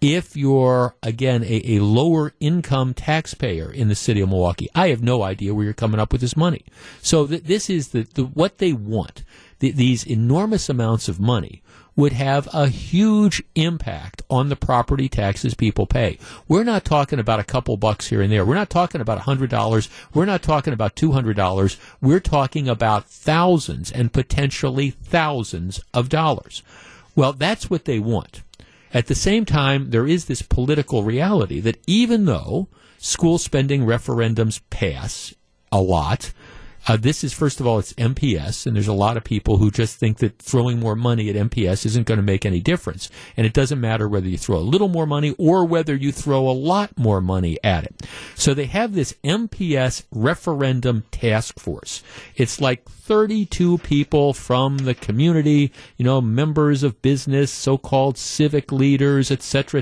If you're, again, a lower income taxpayer in the city of Milwaukee, I have no idea where you're coming up with this money. So this is what they want. These enormous amounts of money would have a huge impact on the property taxes people pay. We're not talking about a couple bucks here and there. We're not talking about $100. We're not talking about $200. We're talking about thousands and potentially thousands of dollars. Well, that's what they want. At the same time, there is this political reality that even though school spending referendums pass a lot, This is, first of all, it's MPS, and there's a lot of people who just think that throwing more money at MPS isn't going to make any difference. And it doesn't matter whether you throw a little more money or whether you throw a lot more money at it. So they have this MPS referendum task force. It's like 32 people from the community, you know, members of business, so-called civic leaders, et cetera,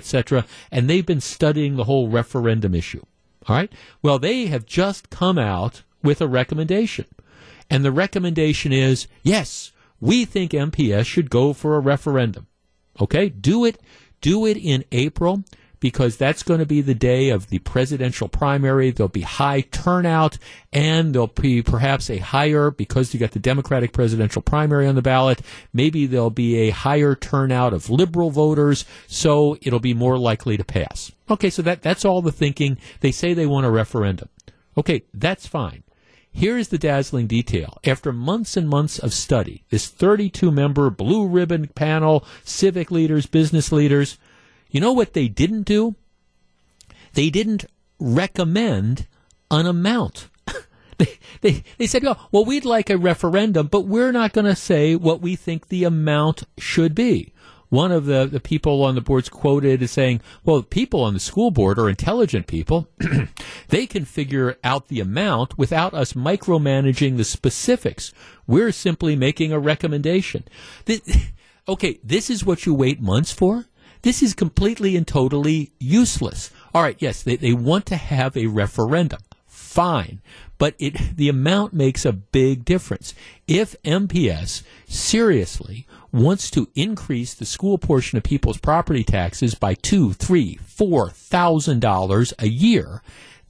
and they've been studying the whole referendum issue. All right? Well, they have just come out with a recommendation. And the recommendation is, yes, we think MPS should go for a referendum. Okay? Do it in April, because that's going to be the day of the presidential primary. There'll be high turnout, and there'll be perhaps a higher, because you got the Democratic presidential primary on the ballot, maybe there'll be a higher turnout of liberal voters, so it'll be more likely to pass. Okay, so that's all the thinking. They say they want a referendum. Okay, that's fine. Here's the dazzling detail. After months and months of study, this 32-member blue ribbon panel, civic leaders, business leaders, you know what they didn't do? They didn't recommend an amount. They said, oh, well, we'd like a referendum, but we're not going to say what we think the amount should be. One of the people on the board's quoted as saying, well, people on the school board are intelligent people. They can figure out the amount without us micromanaging the specifics. We're simply making a recommendation. Okay, this is what you wait months for? This is completely and totally useless. All right, yes, they want to have a referendum. Fine. But the amount makes a big difference. If MPS seriously wants to increase the school portion of people's property taxes by $2,000-$4,000 a year,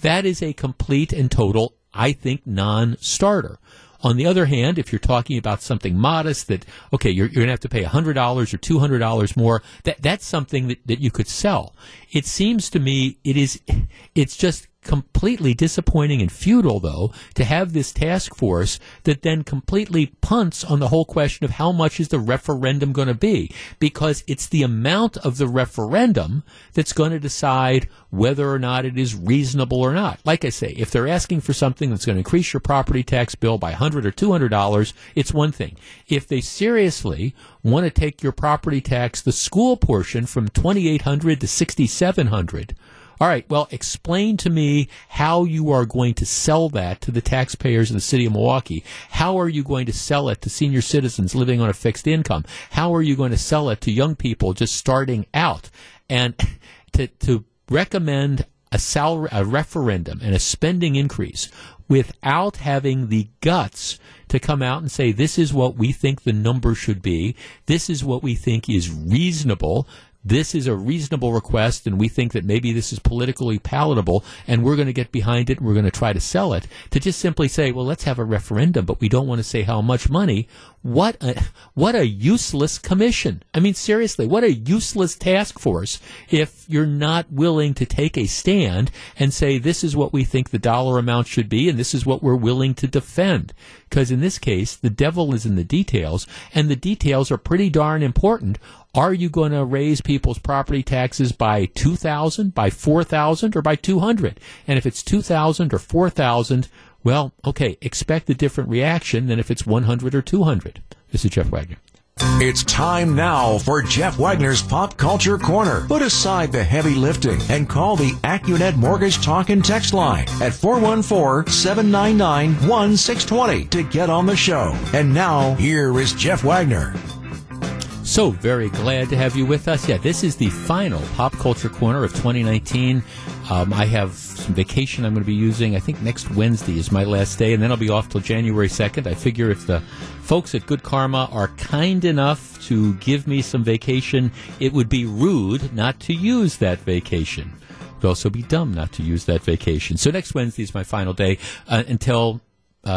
that is a complete and total, I think, non-starter. On the other hand, if you're talking about something modest that, okay, you're going to have to pay $100 or $200 more, that's something that you could sell. It seems to me it's just completely disappointing and futile, though, to have this task force that then completely punts on the whole question of how much is the referendum going to be, because it's the amount of the referendum that's going to decide whether or not it is reasonable or not. Like I say, if they're asking for something that's going to increase your property tax bill by $100 or $200, it's one thing. If they seriously want to take your property tax, the school portion, from $2,800 to $6,700, all right, well, explain to me how you are going to sell that to the taxpayers of the city of Milwaukee. How are you going to sell it to senior citizens living on a fixed income? How are you going to sell it to young people just starting out? And to recommend a referendum and a spending increase without having the guts to come out and say, this is what we think the number should be. This is what we think is reasonable. This is a reasonable request, and we think that maybe this is politically palatable, and we're going to get behind it, and we're going to try to sell it. To just simply say, well, let's have a referendum, but we don't want to say how much money. What a useless commission. I mean, seriously, what a useless task force if you're not willing to take a stand and say, this is what we think the dollar amount should be, and this is what we're willing to defend. Because in this case, the devil is in the details, and the details are pretty darn important. Are you going to raise people's property taxes by $2,000, by $4,000, or by $200? And if it's $2,000 or $4,000, well, okay, expect a different reaction than if it's $100 or $200. This is Jeff Wagner. It's time now for Jeff Wagner's Pop Culture Corner. Put aside the heavy lifting and call the AccuNet Mortgage Talk and Text Line at 414-799-1620 to get on the show. And now, here is Jeff Wagner. So very glad to have you with us. Yeah, this is the final Pop Culture Corner of 2019. I have some vacation I'm going to be using. I think next Wednesday is my last day, and then I'll be off till January 2nd. I figure if the folks at Good Karma are kind enough to give me some vacation, it would be rude not to use that vacation. It would also be dumb not to use that vacation. So next Wednesday is my final day until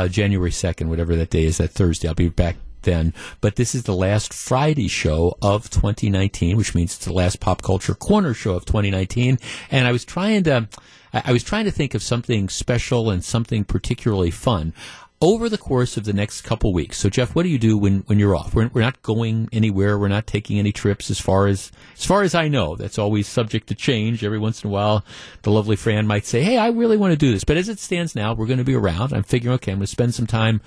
January 2nd, whatever that day is, that Thursday. I'll be back then, but this is the last Friday show of 2019, which means it's the last Pop Culture Corner show of 2019. And I was trying to think of something special and something particularly fun. over the course of the next couple weeks. So, Jeff, what do you do when you're off? We're not going anywhere. We're not taking any trips as far as I know. That's always subject to change. Every once in a while, the lovely Fran might say, hey, I really want to do this. But as it stands now, we're going to be around. I'm figuring, okay, I'm going to spend some time,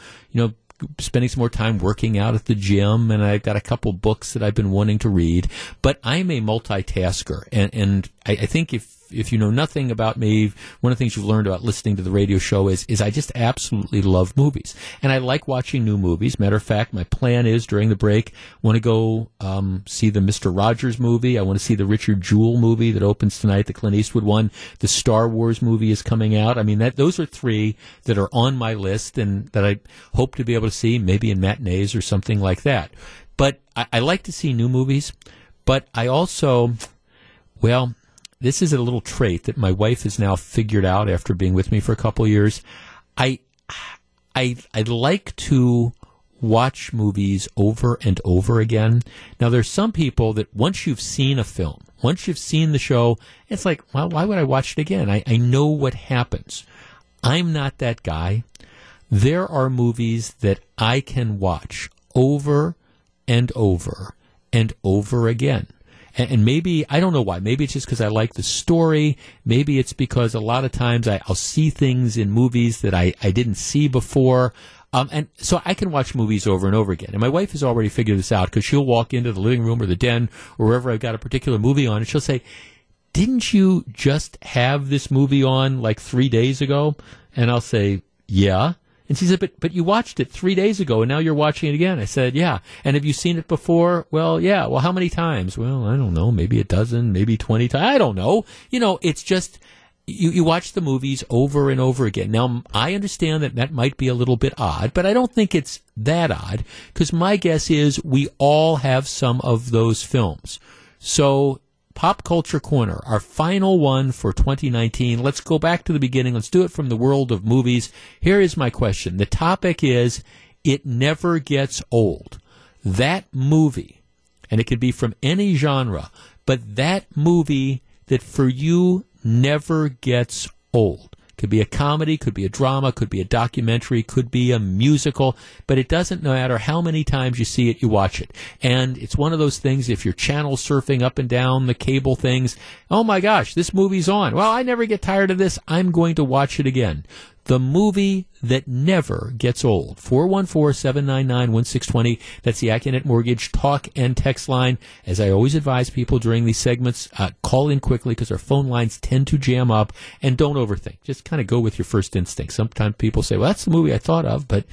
spending some more time working out at the gym, and I've got a couple books that I've been wanting to read. But I'm a multitasker, and I think if you know nothing about me, one of the things you've learned about listening to the radio show is I just absolutely love movies. And I like watching new movies. Matter of fact, my plan is during the break, I want to go see the Mr. Rogers movie. I want to see the Richard Jewell movie that opens tonight, the Clint Eastwood one. The Star Wars movie is coming out. I mean, those are three that are on my list and that I hope to be able to see maybe in matinees or something like that. But I like to see new movies, but I also, well, this is a little trait that my wife has now figured out after being with me for a couple of years. I like to watch movies over and over again. Now, there's some people that once you've seen a film, once you've seen the show, it's like, well, why would I watch it again? I know what happens. I'm not that guy. There are movies that I can watch over and over and over again. And maybe, I don't know why, maybe it's just because I like the story. Maybe it's because a lot of times I'll see things in movies that I didn't see before. And so I can watch movies over and over again. And my wife has already figured this out because she'll walk into the living room or the den or wherever I've got a particular movie on, and she'll say, didn't you just have this movie on like 3 days ago? And I'll say, yeah. And she said, but you watched it 3 days ago, and now you're watching it again. I said, yeah. And have you seen it before? Well, yeah. Well, how many times? Well, I don't know. Maybe a dozen, maybe 20 times. I don't know. It's just you watch the movies over and over again. Now, I understand that might be a little bit odd, but I don't think it's that odd because my guess is we all have some of those films. So Pop Culture Corner, our final one for 2019. Let's go back to the beginning. Let's do it from the world of movies. Here is my question. The topic is, it never gets old. That movie, and it could be from any genre, but that movie that for you never gets old. Could be a comedy, could be a drama, could be a documentary, could be a musical, but it doesn't matter how many times you see it, you watch it. And it's one of those things, if you're channel surfing up and down the cable things, oh my gosh, this movie's on. Well, I never get tired of this. I'm going to watch it again. The movie that never gets old. 414-799-1620. That's the AccuNet Mortgage Talk and Text Line. As I always advise people during these segments, call in quickly because our phone lines tend to jam up. And don't overthink. Just kind of go with your first instinct. Sometimes people say, well, that's the movie I thought of, but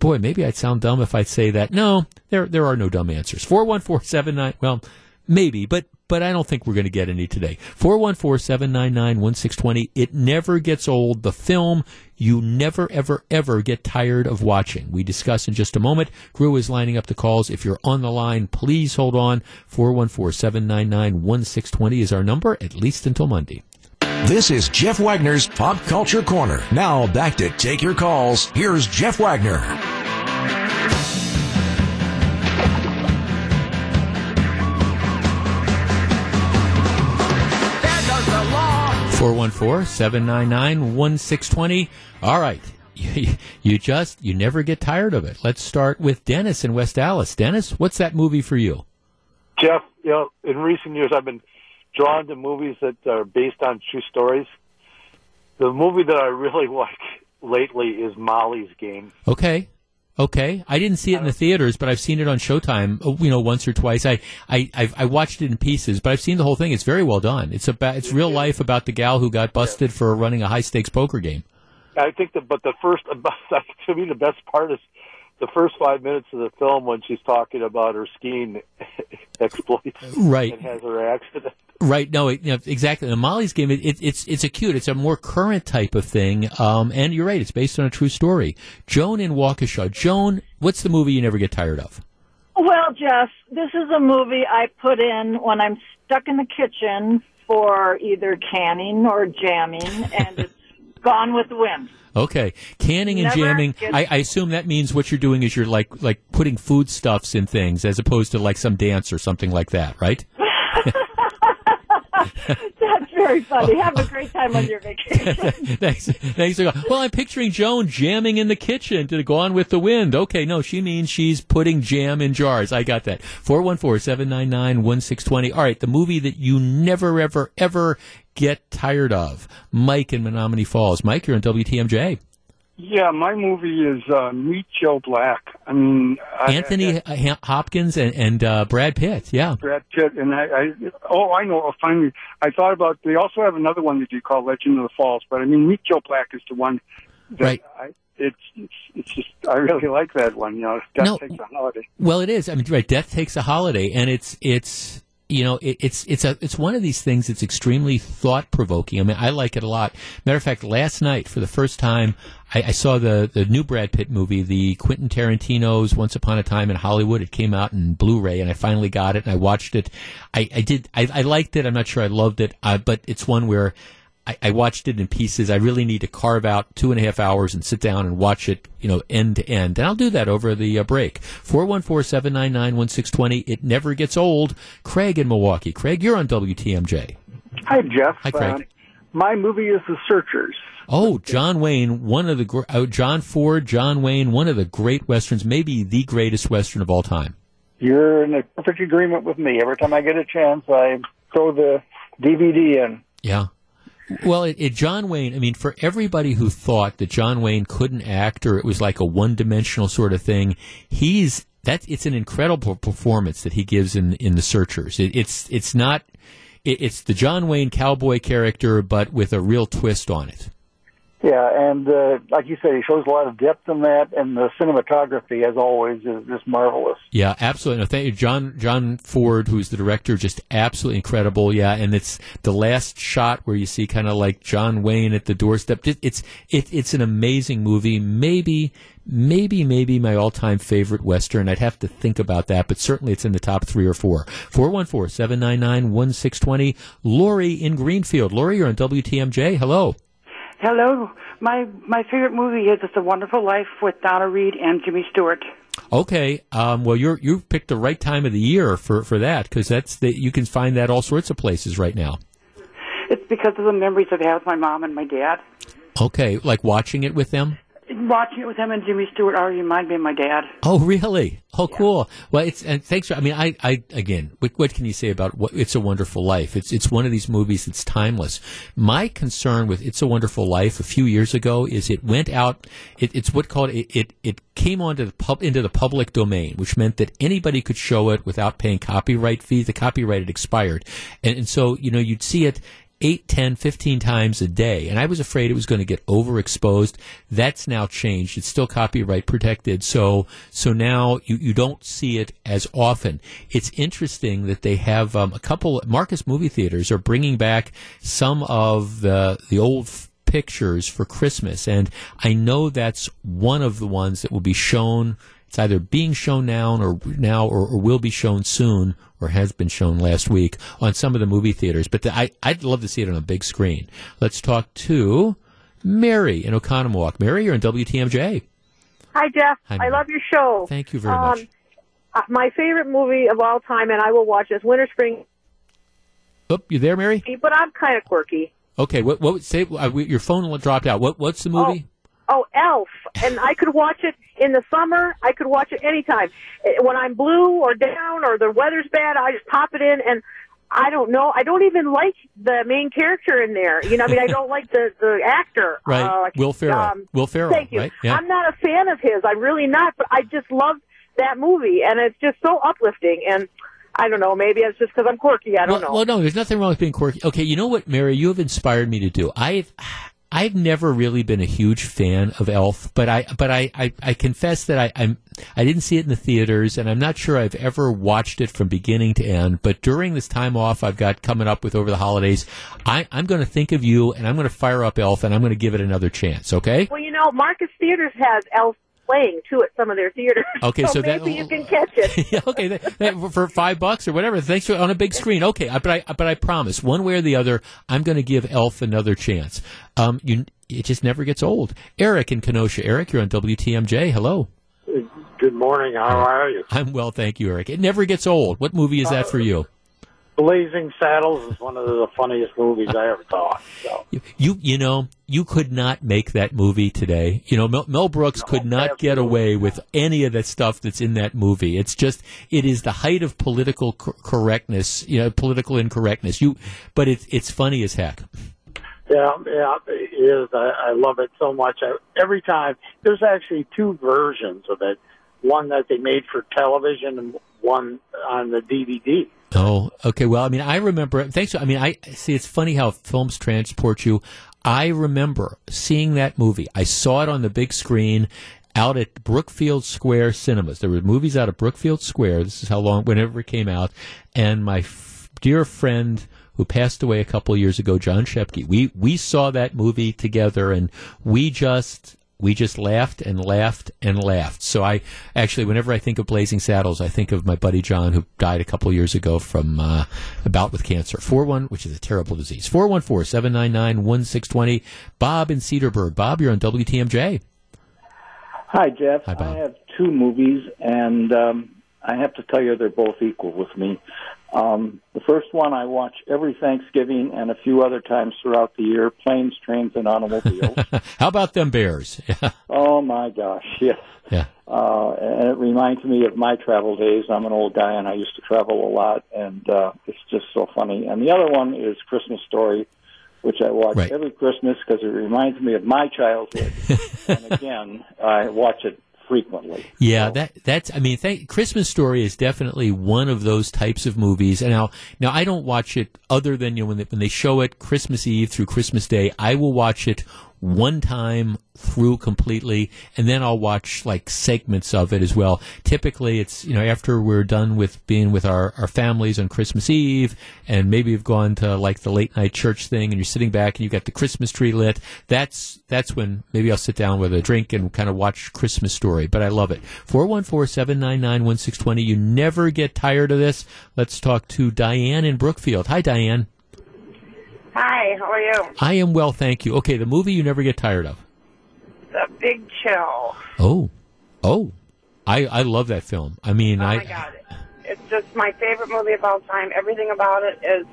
boy, maybe I'd sound dumb if I'd say that. No, there are no dumb answers. 414-79, well, maybe, but I don't think we're going to get any today. 414-799-1620. It never gets old. The film you never, ever, ever get tired of watching. We discuss in just a moment. Crew is lining up the calls. If you're on the line, please hold on. 414-799-1620 is our number, at least until Monday. This is Jeff Wagner's Pop Culture Corner. Now back to take your calls. Here's Jeff Wagner. Four 414-799-1620. All right, you never get tired of it. Let's start with Dennis in West Allis. Dennis, what's that movie for you? Jeff, in recent years I've been drawn to movies that are based on true stories. The movie that I really like lately is Molly's Game. Okay. I didn't see it in the theaters, but I've seen it on Showtime, once or twice. I watched it in pieces, but I've seen the whole thing. It's very well done. It's real life about the gal who got busted for running a high-stakes poker game. I think the best part is the first 5 minutes of the film when she's talking about her skiing exploits. Right. And has her accident. Right, no, exactly. In Molly's Game, it's acute. It's a more current type of thing, and you're right. It's based on a true story. Joan in Waukesha. Joan, what's the movie you never get tired of? Well, Jeff, this is a movie I put in when I'm stuck in the kitchen for either canning or jamming, and it's Gone with the Wind. Okay, canning and jamming. I assume that means what you're doing is you're like putting foodstuffs in things as opposed to like some dance or something like that, right? That's very funny. Have a great time on your vacation. Thanks. Well, I'm picturing Joan jamming in the kitchen to Go On With the Wind. Okay, no, she means she's putting jam in jars. I got that. 414-799-1620. All right, the movie that you never, ever, ever get tired of. Mike in Menominee Falls. Mike, you're on WTMJ. Yeah, my movie is Meet Joe Black. I mean, Anthony Hopkins and Brad Pitt. Yeah, Brad Pitt and I know. Finally, I thought about. They also have another one that you call Legend of the Falls, but I mean, Meet Joe Black is the one. That right. It's just I really like that one. You know, Death Takes a Holiday. Well, it is. I mean, right, Death Takes a Holiday, and it's. You know, it's one of these things that's extremely thought-provoking. I mean, I like it a lot. Matter of fact, last night, for the first time, I saw the new Brad Pitt movie, the Quentin Tarantino's Once Upon a Time in Hollywood. It came out in Blu-ray, and I finally got it, and I watched it. I liked it. I'm not sure I loved it, but it's one where I watched it in pieces. I really need to carve out 2.5 hours and sit down and watch it, you know, end to end. And I'll do that over the break. 414-799-1620. It never gets old. Craig in Milwaukee. Craig, you're on WTMJ. Hi, Jeff. Hi, Craig. My movie is The Searchers. Oh, John Wayne, one of the John Ford, John Wayne, one of the great Westerns, maybe the greatest Western of all time. You're in a perfect agreement with me. Every time I get a chance, I throw the DVD in. Yeah. Well, John Wayne, I mean, for everybody who thought that John Wayne couldn't act or it was like a one-dimensional sort of thing, it's an incredible performance that he gives in The Searchers. It's the John Wayne cowboy character, but with a real twist on it. Yeah, and like you said, he shows a lot of depth in that, and the cinematography, as always, is just marvelous. Yeah, absolutely. No, thank you. John Ford, who's the director, just absolutely incredible. Yeah, and it's the last shot where you see kind of like John Wayne at the doorstep. It's an amazing movie. Maybe my all-time favorite Western. I'd have to think about that, but certainly it's in the top 3 or 4. 414-799-1620. Lori in Greenfield. Lori, you're on WTMJ. Hello. Hello. My favorite movie is It's a Wonderful Life with Donna Reed and Jimmy Stewart. Okay. Well, you've picked the right time of the year for that, because you can find that all sorts of places right now. It's because of the memories I've had with my mom and my dad. Okay. Like watching it with them? Watching it with him and Jimmy Stewart already reminded me of my dad. Oh, really? Oh, yeah. Cool. Well, thanks. I mean, again, what can you say about It's a Wonderful Life? It's one of these movies that's timeless. My concern with It's a Wonderful Life a few years ago is it went out. It came onto into the public domain, which meant that anybody could show it without paying copyright fees. The copyright had expired, and so you know you'd see it 8, 10, 15 times a day, and I was afraid it was going to get overexposed. That's now changed. It's still copyright protected, so now you don't see it as often. It's interesting that they have a couple Marcus movie theaters are bringing back some of the old pictures for Christmas, and I know that's one of the ones that will be shown. It's either being shown now or will be shown soon, or has been shown last week on some of the movie theaters. But I'd love to see it on a big screen. Let's talk to Mary in Oconomowoc. Mary, you're in WTMJ. Hi, Jeff. Hi, I love your show. Thank you very much. My favorite movie of all time, and I will watch it, is Winter Spring. Oh, you there, Mary? But I'm kind of quirky. Okay. Your phone dropped out. What's the movie? Oh, Elf. And I could watch it in the summer. I could watch it anytime. When I'm blue or down or the weather's bad, I just pop it in, and I don't know. I don't even like the main character in there. You know, I mean, I don't like the actor. Right. Will Ferrell. Will Ferrell. Thank you. Right? Yeah. I'm not a fan of his. I'm really not, but I just love that movie, and it's just so uplifting. And I don't know. Maybe it's just because I'm quirky. I don't know. Well, no, there's nothing wrong with being quirky. Okay, you know what, Mary? You have inspired me to do. I've never really been a huge fan of Elf, but I confess that I didn't see it in the theaters, and I'm not sure I've ever watched it from beginning to end. But during this time off I've got coming up with over the holidays, I'm going to think of you, and I'm going to fire up Elf, and I'm going to give it another chance, okay? Well, you know, Marcus Theaters has Elf playing, too, at some of their theaters. Okay, so maybe you can catch it. Yeah, okay, that, for $5 or whatever. Thanks for on a big screen. Okay, but I promise, one way or the other, I'm going to give Elf another chance. It just never gets old. Eric in Kenosha. Eric, you're on WTMJ. Hello. Good morning. How are you? I'm well, thank you, Eric. It never gets old. What movie is that for you? Blazing Saddles is one of the funniest movies I ever saw. So. You know, you could not make that movie today. You know, Mel Brooks could not get away with any of that stuff that's in that movie. It's just, it is the height of political correctness, you know, political incorrectness. But it's funny as heck. Yeah, it is. I love it so much. Every time, there's actually two versions of it. One that they made for television and one on the DVD. Oh, okay. Well, I mean, I remember. Thanks. I mean, I see. It's funny how films transport you. I remember seeing that movie. I saw it on the big screen out at Brookfield Square Cinemas. There were movies out at Brookfield Square. This is how long, whenever it came out. And my dear friend, who passed away a couple of years ago, John Shepke, we saw that movie together, and we just laughed and laughed and laughed. So I actually, whenever I think of Blazing Saddles, I think of my buddy John, who died a couple years ago from a bout with cancer, which is a terrible disease. 414-799-1620. Bob in Cedarburg. Bob, you're on WTMJ. Hi, Jeff. Hi, Bob. I have two movies, and I have to tell you they're both equal with me. The first one I watch every Thanksgiving and a few other times throughout the year, Planes, Trains, and Automobiles. How about them Bears? Oh, my gosh, yes. Yeah. And it reminds me of my travel days. I'm an old guy, and I used to travel a lot, and it's just so funny. And the other one is Christmas Story, which I watch every Christmas because it reminds me of my childhood. And, again, I watch it frequently. Yeah, so. That's. I mean, Christmas Story is definitely one of those types of movies. And now I don't watch it other than when they show it Christmas Eve through Christmas Day. I will watch it one time through completely, and then I'll watch like segments of it as well. Typically, it's after we're done with being with our families on Christmas Eve, and maybe you've gone to like the late night church thing, and you're sitting back and you've got the Christmas tree lit. That's when maybe I'll sit down with a drink and kind of watch Christmas Story. But I love it. 414-799-1620. You never get tired of this. Let's talk to Diane in Brookfield. Hi, Diane. Hi, how are you? I am well, thank you. Okay, the movie you never get tired of. The Big Chill. Oh. I love that film. I mean, oh my God. It's just my favorite movie of all time. Everything about it is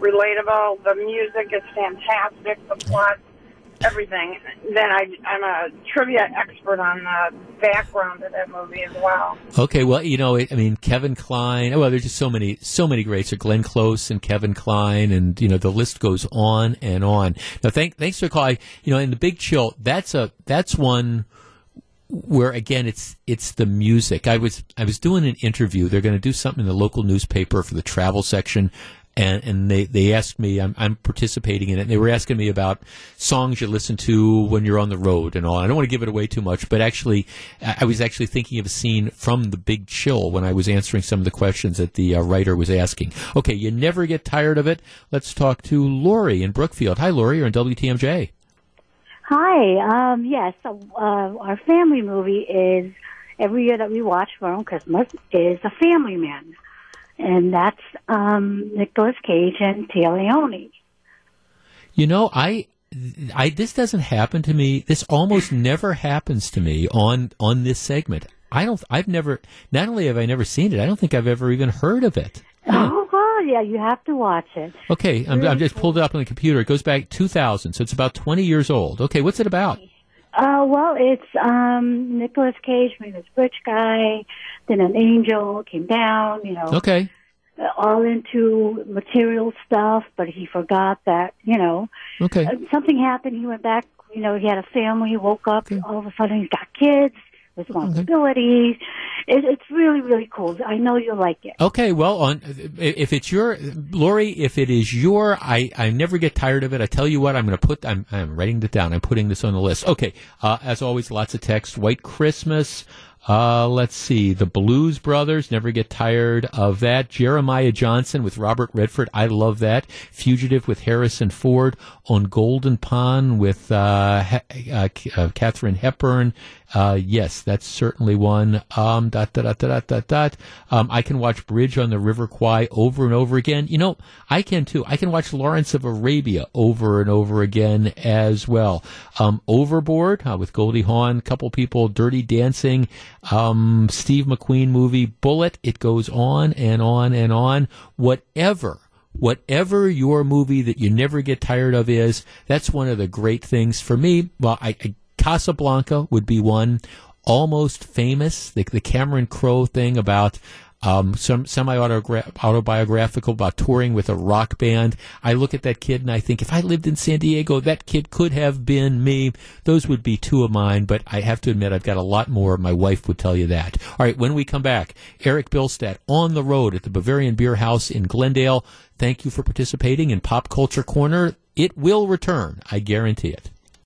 relatable. The music is fantastic. The plot, everything. Then I'm a trivia expert on the background of that movie as well. Okay, well, Kevin Kline. Well, there's just so many greats. Glenn Close and Kevin Kline, and the list goes on and on. Now, thanks for calling. In The Big Chill, that's one where again it's the music. I was doing an interview. They're going to do something in the local newspaper for the travel section. And they asked me, I'm participating in it, and they were asking me about songs you listen to when you're on the road and all. I don't want to give it away too much, but actually, I was actually thinking of a scene from The Big Chill when I was answering some of the questions that the writer was asking. Okay, you never get tired of it. Let's talk to Lori in Brookfield. Hi, Lori, you're on WTMJ. Hi, yes, our family movie is, every year that we watch around Christmas, is A Family Man. And that's Nicolas Cage and Tia Leone. I this doesn't happen to me. This almost never happens to me on this segment. Not only have I never seen it, I don't think I've ever even heard of it. Oh, well, yeah, you have to watch it. Okay, I'm just pulled it up on the computer. It goes back 2000, so it's about 20 years old. Okay, what's it about? Well, it's Nicolas Cage being this rich guy, then an angel came down, Okay. All into material stuff, but he forgot that, Okay. Something happened. He went back, he had a family. He woke up, okay. All of a sudden he's got kids, responsibilities. Okay. It's really, really cool. I know you'll like it. Okay, well, Lori, if it is your, I never get tired of it. I tell you what, I'm writing it down. I'm putting this on the list. Okay, as always, lots of text. White Christmas. Let's see. The Blues Brothers, never get tired of that. Jeremiah Johnson with Robert Redford, I love that. Fugitive with Harrison Ford. On Golden Pond with Katharine Hepburn. Yes, that's certainly one. I can watch Bridge on the River Kwai over and over again. I can too. I can watch Lawrence of Arabia over and over again as well. Overboard with Goldie Hawn, couple people, Dirty Dancing. Steve McQueen movie, Bullet. It goes on and on and on. Whatever your movie that you never get tired of is, that's one of the great things for me. Well, Casablanca would be one. Almost Famous, the Cameron Crowe thing about some semi-autobiographical about touring with a rock band. I look at that kid and I think, if I lived in San Diego, that kid could have been me. Those would be two of mine, but I have to admit I've got a lot more. My wife would tell you that. All right, when we come back, Eric Bilstadt on the road at the Bavarian Beer House in Glendale. Thank you for participating in Pop Culture Corner. It will return. I guarantee it.